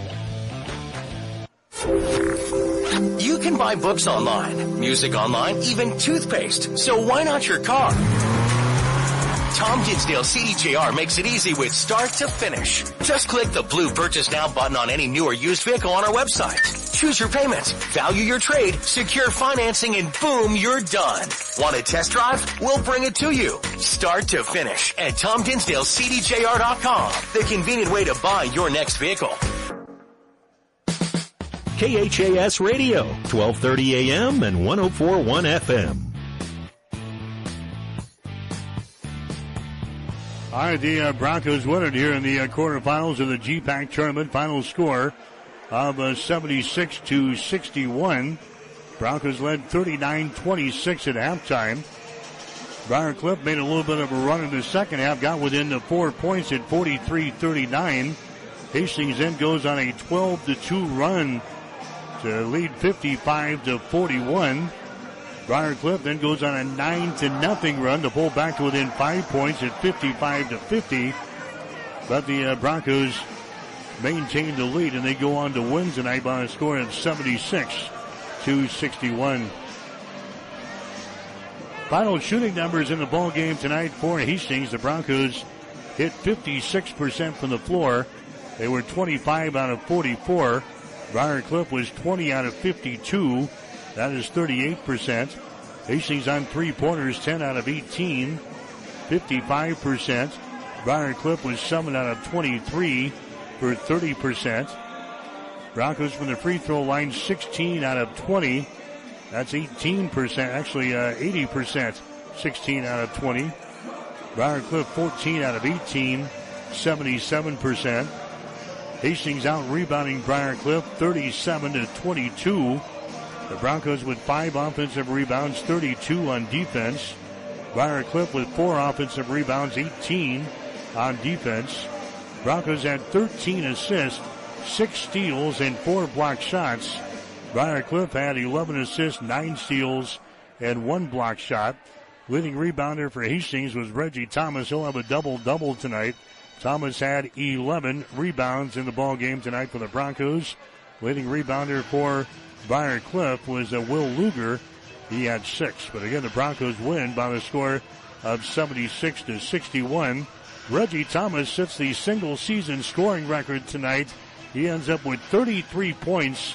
You can buy books online, music online, even toothpaste. So why not your car? Tom Didsdale C D J R makes it easy with start to finish. Just click the blue Purchase Now button on any new or used vehicle on our website. Choose your payments, value your trade, secure financing, and boom, you're done. Want a test drive? We'll bring it to you. Start to finish at Tom Dinsdale C D J R dot com. The convenient way to buy your next vehicle. K H A S Radio, twelve thirty a m and one oh four point one F M. All right, the uh, Broncos win it here in the uh, quarterfinals of the G PAC tournament. Final score of uh, seventy-six to sixty-one. Broncos led thirty-nine twenty-six at halftime. Briar Cliff made a little bit of a run in the second half, got within the four points at forty-three thirty-nine. Hastings then goes on a twelve to two run to lead fifty-five to forty-one. Briar Cliff then goes on a nine to nothing run to pull back to within five points at fifty-five to fifty. But the uh, Broncos maintain the lead, and they go on to win tonight by a score of seventy-six to sixty-one. Final shooting numbers in the ball game tonight for Hastings. The Broncos hit fifty-six percent from the floor. They were twenty-five out of forty-four. Briar Cliff was twenty out of fifty-two. That is thirty-eight percent. Hastings on three-pointers, ten out of eighteen, fifty-five percent. Briar Cliff was seven out of twenty-three for thirty percent. Broncos from the free throw line, sixteen out of twenty. That's eighteen percent, actually uh, eighty percent, sixteen out of twenty. Briar Cliff, fourteen out of eighteen, seventy-seven percent. Hastings out rebounding Briar Cliff, thirty-seven to twenty-two. The Broncos with five offensive rebounds, thirty-two on defense. Briar Cliff with four offensive rebounds, eighteen on defense. Broncos had thirteen assists, six steals, and four block shots. Briar Cliff had eleven assists, nine steals, and one block shot. Leading rebounder for Hastings was Reggie Thomas. He'll have a double-double tonight. Thomas had eleven rebounds in the ball game tonight for the Broncos. Leading rebounder for Briar Cliff was uh, Will Luger. He had six. But again, the Broncos win by the score of seventy-six to sixty-one. Reggie Thomas sets the single-season scoring record tonight. He ends up with thirty-three points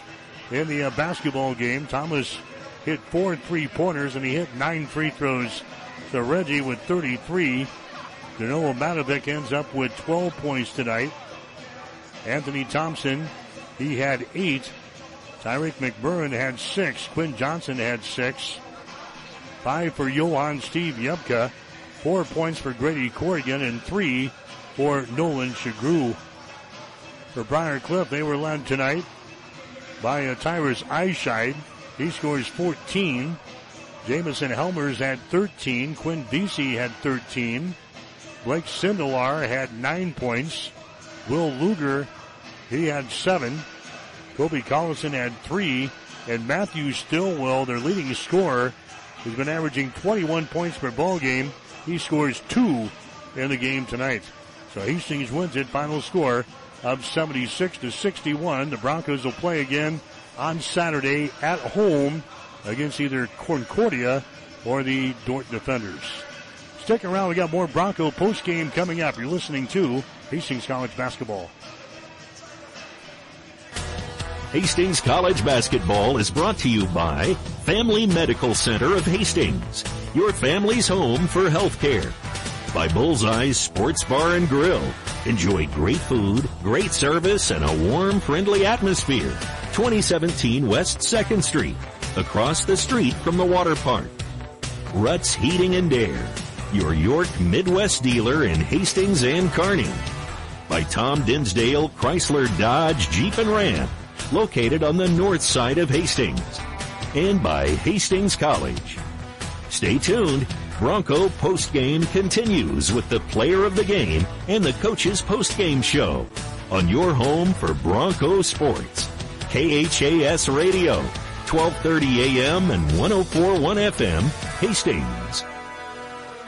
in the uh, basketball game. Thomas hit four three-pointers, and he hit nine free throws. So Reggie with thirty-three. Danilo Matavik ends up with twelve points tonight. Anthony Thompson, he had eight. Tyreek McBurn had six. Quinn Johnson had six. Five for Johan Steve Yupka. Four points for Grady Corrigan and three for Nolan Chagru. For Briar Cliff, they were led tonight by a Tyrus Eischeid. He scores fourteen. Jamison Helmers had thirteen. Quinn Vesey had thirteen. Blake Sindelar had nine points. Will Luger, he had seven. Colby Collison had three. And Matthew Stillwell, their leading scorer, who's been averaging twenty-one points per ball game, he scores two in the game tonight. So Hastings wins it. Final score of seventy-six to sixty-one. The Broncos will play again on Saturday at home against either Concordia or the Dort Defenders. Stick around. We got more Bronco postgame coming up. You're listening to Hastings College Basketball. Hastings College Basketball is brought to you by Family Medical Center of Hastings, your family's home for healthcare. By Bullseye's Sports Bar and Grill, enjoy great food, great service, and a warm, friendly atmosphere. twenty seventeen West second Street, across the street from the water park. Ruts Heating and Dare, your York Midwest dealer in Hastings and Kearney. By Tom Dinsdale Chrysler Dodge Jeep and Ram, located on the north side of Hastings. And by Hastings College. Stay tuned. Bronco postgame continues with the player of the game and the coach's postgame show on your home for Bronco sports. K H A S Radio, twelve thirty a m and one oh four point one F M, Hastings.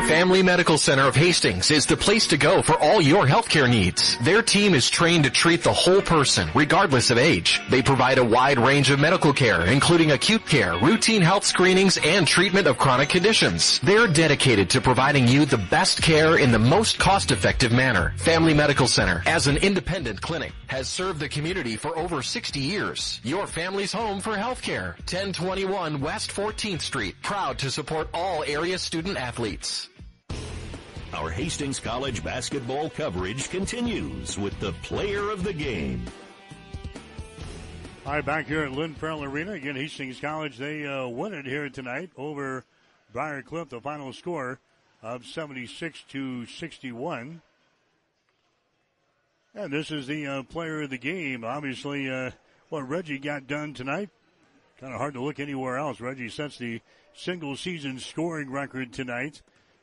Family Medical Center of Hastings is the place to go for all your healthcare needs. Their team is trained to treat the whole person, regardless of age. They provide a wide range of medical care, including acute care, routine health screenings, and treatment of chronic conditions. They're dedicated to providing you the best care in the most cost-effective manner. Family Medical Center, as an independent clinic, has served the community for over sixty years. Your family's home for healthcare. ten twenty-one West fourteenth Street. Proud to support all area student athletes. Our Hastings College basketball coverage continues with the player of the game. All right, back here at Lynn Farrell Arena. Again, Hastings College, they uh, won it here tonight over Briar Cliff, the final score of seventy-six to sixty-one. And this is the uh, player of the game. Obviously, uh, what Reggie got done tonight, kind of hard to look anywhere else. Reggie sets the single-season scoring record tonight.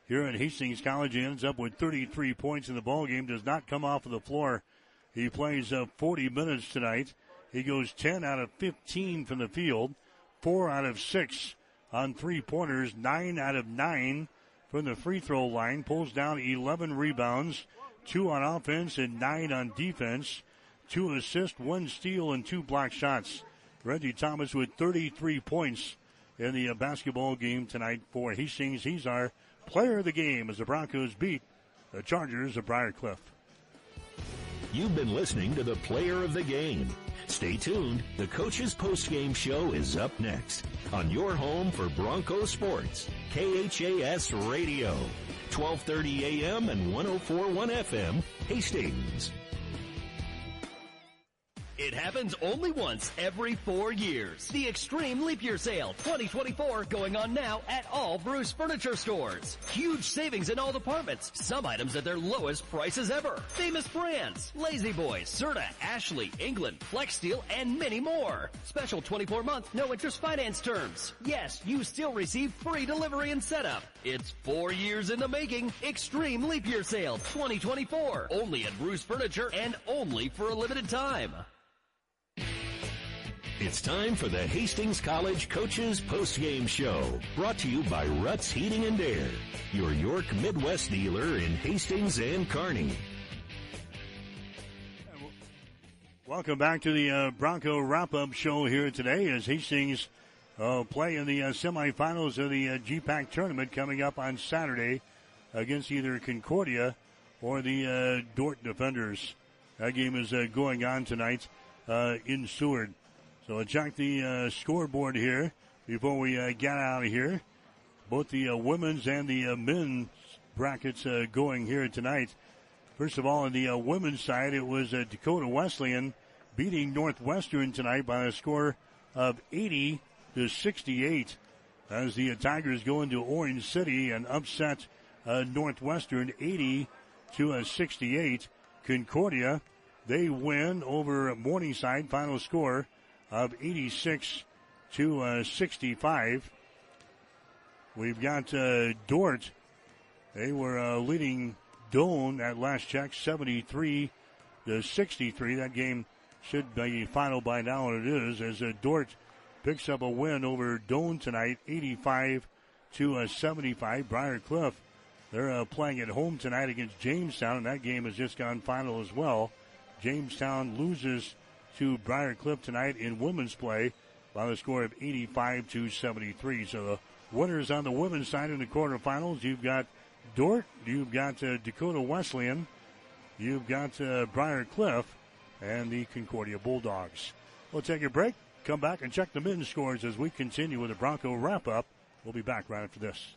Here at Hastings College, he ends up with thirty-three points in the ballgame. Does not come off of the floor. He plays uh, forty minutes tonight. He goes ten out of fifteen from the field, four out of six on three-pointers, nine out of nine from the free-throw line. Pulls down eleven rebounds, two on offense and nine on defense, two assists, one steal, and two block shots. Reggie Thomas with thirty-three points in the uh, basketball game tonight for Hastings. He's our player of the game as the Broncos beat the Chargers of Briar Cliff. You've been listening to the player of the game. Stay tuned. The coach's postgame show is up next on your home for Bronco sports, K H A S Radio, twelve thirty a m and one oh four point one F M, Hastings. It happens only once every four years. The Extreme Leap Year Sale twenty twenty-four going on now at all Bruce Furniture stores. Huge savings in all departments. Some items at their lowest prices ever. Famous brands, Lazy Boy, Serta, Ashley, England, Flex Steel, and many more. Special twenty-four month, no interest finance terms. Yes, you still receive free delivery and setup. It's four years in the making. Extreme Leap Year Sale twenty twenty-four. Only at Bruce Furniture and only for a limited time. It's time for the Hastings College Coaches Postgame Show, brought to you by Ruts Heating and Air, your York Midwest dealer in Hastings and Kearney. Welcome back to the uh, Bronco Wrap-Up Show here today as Hastings uh, play in the uh, semifinals of the uh, G PAC tournament coming up on Saturday against either Concordia or the uh, Dort Defenders. That game is uh, going on tonight uh, in Seward. So check the uh, scoreboard here before we uh, get out of here. Both the uh, women's and the uh, men's brackets uh, going here tonight. First of all, on the uh, women's side, it was uh, Dakota Wesleyan beating Northwestern tonight by a score of eighty to sixty-eight as the uh, Tigers go into Orange City and upset uh, Northwestern eighty to sixty-eight. Concordia, they win over Morningside, final score of eighty-six to sixty-five. We've got uh, Dort. They were uh, leading Doane at last check, seventy-three to sixty-three. That game should be final by now, and it is, as uh, Dort picks up a win over Doane tonight, eighty-five to seventy-five. Briar Cliff, they're uh, playing at home tonight against Jamestown, and that game has just gone final as well. Jamestown loses to Briar Cliff tonight in women's play by the score of eighty-five to seventy-three. So the winners on the women's side in the quarterfinals, you've got Dort, you've got uh, Dakota Wesleyan, you've got uh, Briar Cliff, and the Concordia Bulldogs. We'll take a break. come back and check the men's scores as we continue with the Bronco wrap-up. We'll be back right after this.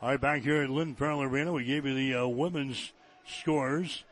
All right, back here at Lynn Farrell Arena, we gave you the uh, women's scores.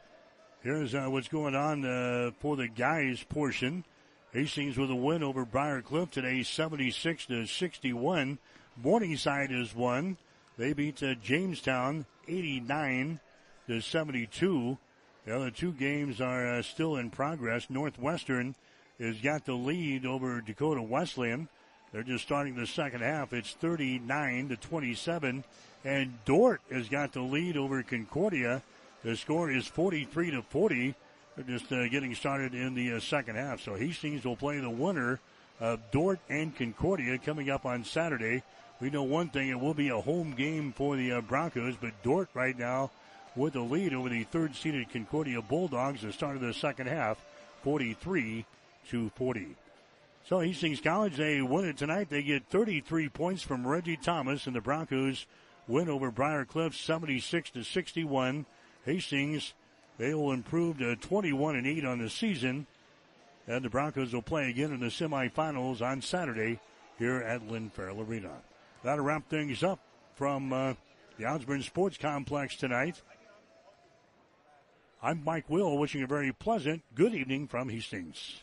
Here's uh, what's going on uh, for the guys' portion. Hastings with a win over Briar Cliff today, seventy-six to sixty-one. Morningside is one. They beat uh, Jamestown eighty-nine to seventy-two. The other two games are uh, still in progress. Northwestern has got the lead over Dakota Wesleyan. They're just starting the second half. It's thirty-nine to twenty-seven, and Dort has got the lead over Concordia. The score is forty-three to forty. They're just uh, getting started in the uh, second half. So Hastings will play the winner of Dort and Concordia coming up on Saturday. We know one thing, it will be a home game for the uh, Broncos, but Dort right now with the lead over the third-seeded Concordia Bulldogs at the start of the second half, forty-three to forty. So Hastings College, they win it tonight. They get thirty-three points from Reggie Thomas, and the Broncos win over Briar Cliff seventy-six to sixty-one. Hastings, they will improve to twenty-one and eight on the season. And the Broncos will play again in the semifinals on Saturday here at Lynn Farrell Arena. That'll wrap things up from uh, the Osborne Sports Complex tonight. I'm Mike Will, wishing a very pleasant good evening from Hastings.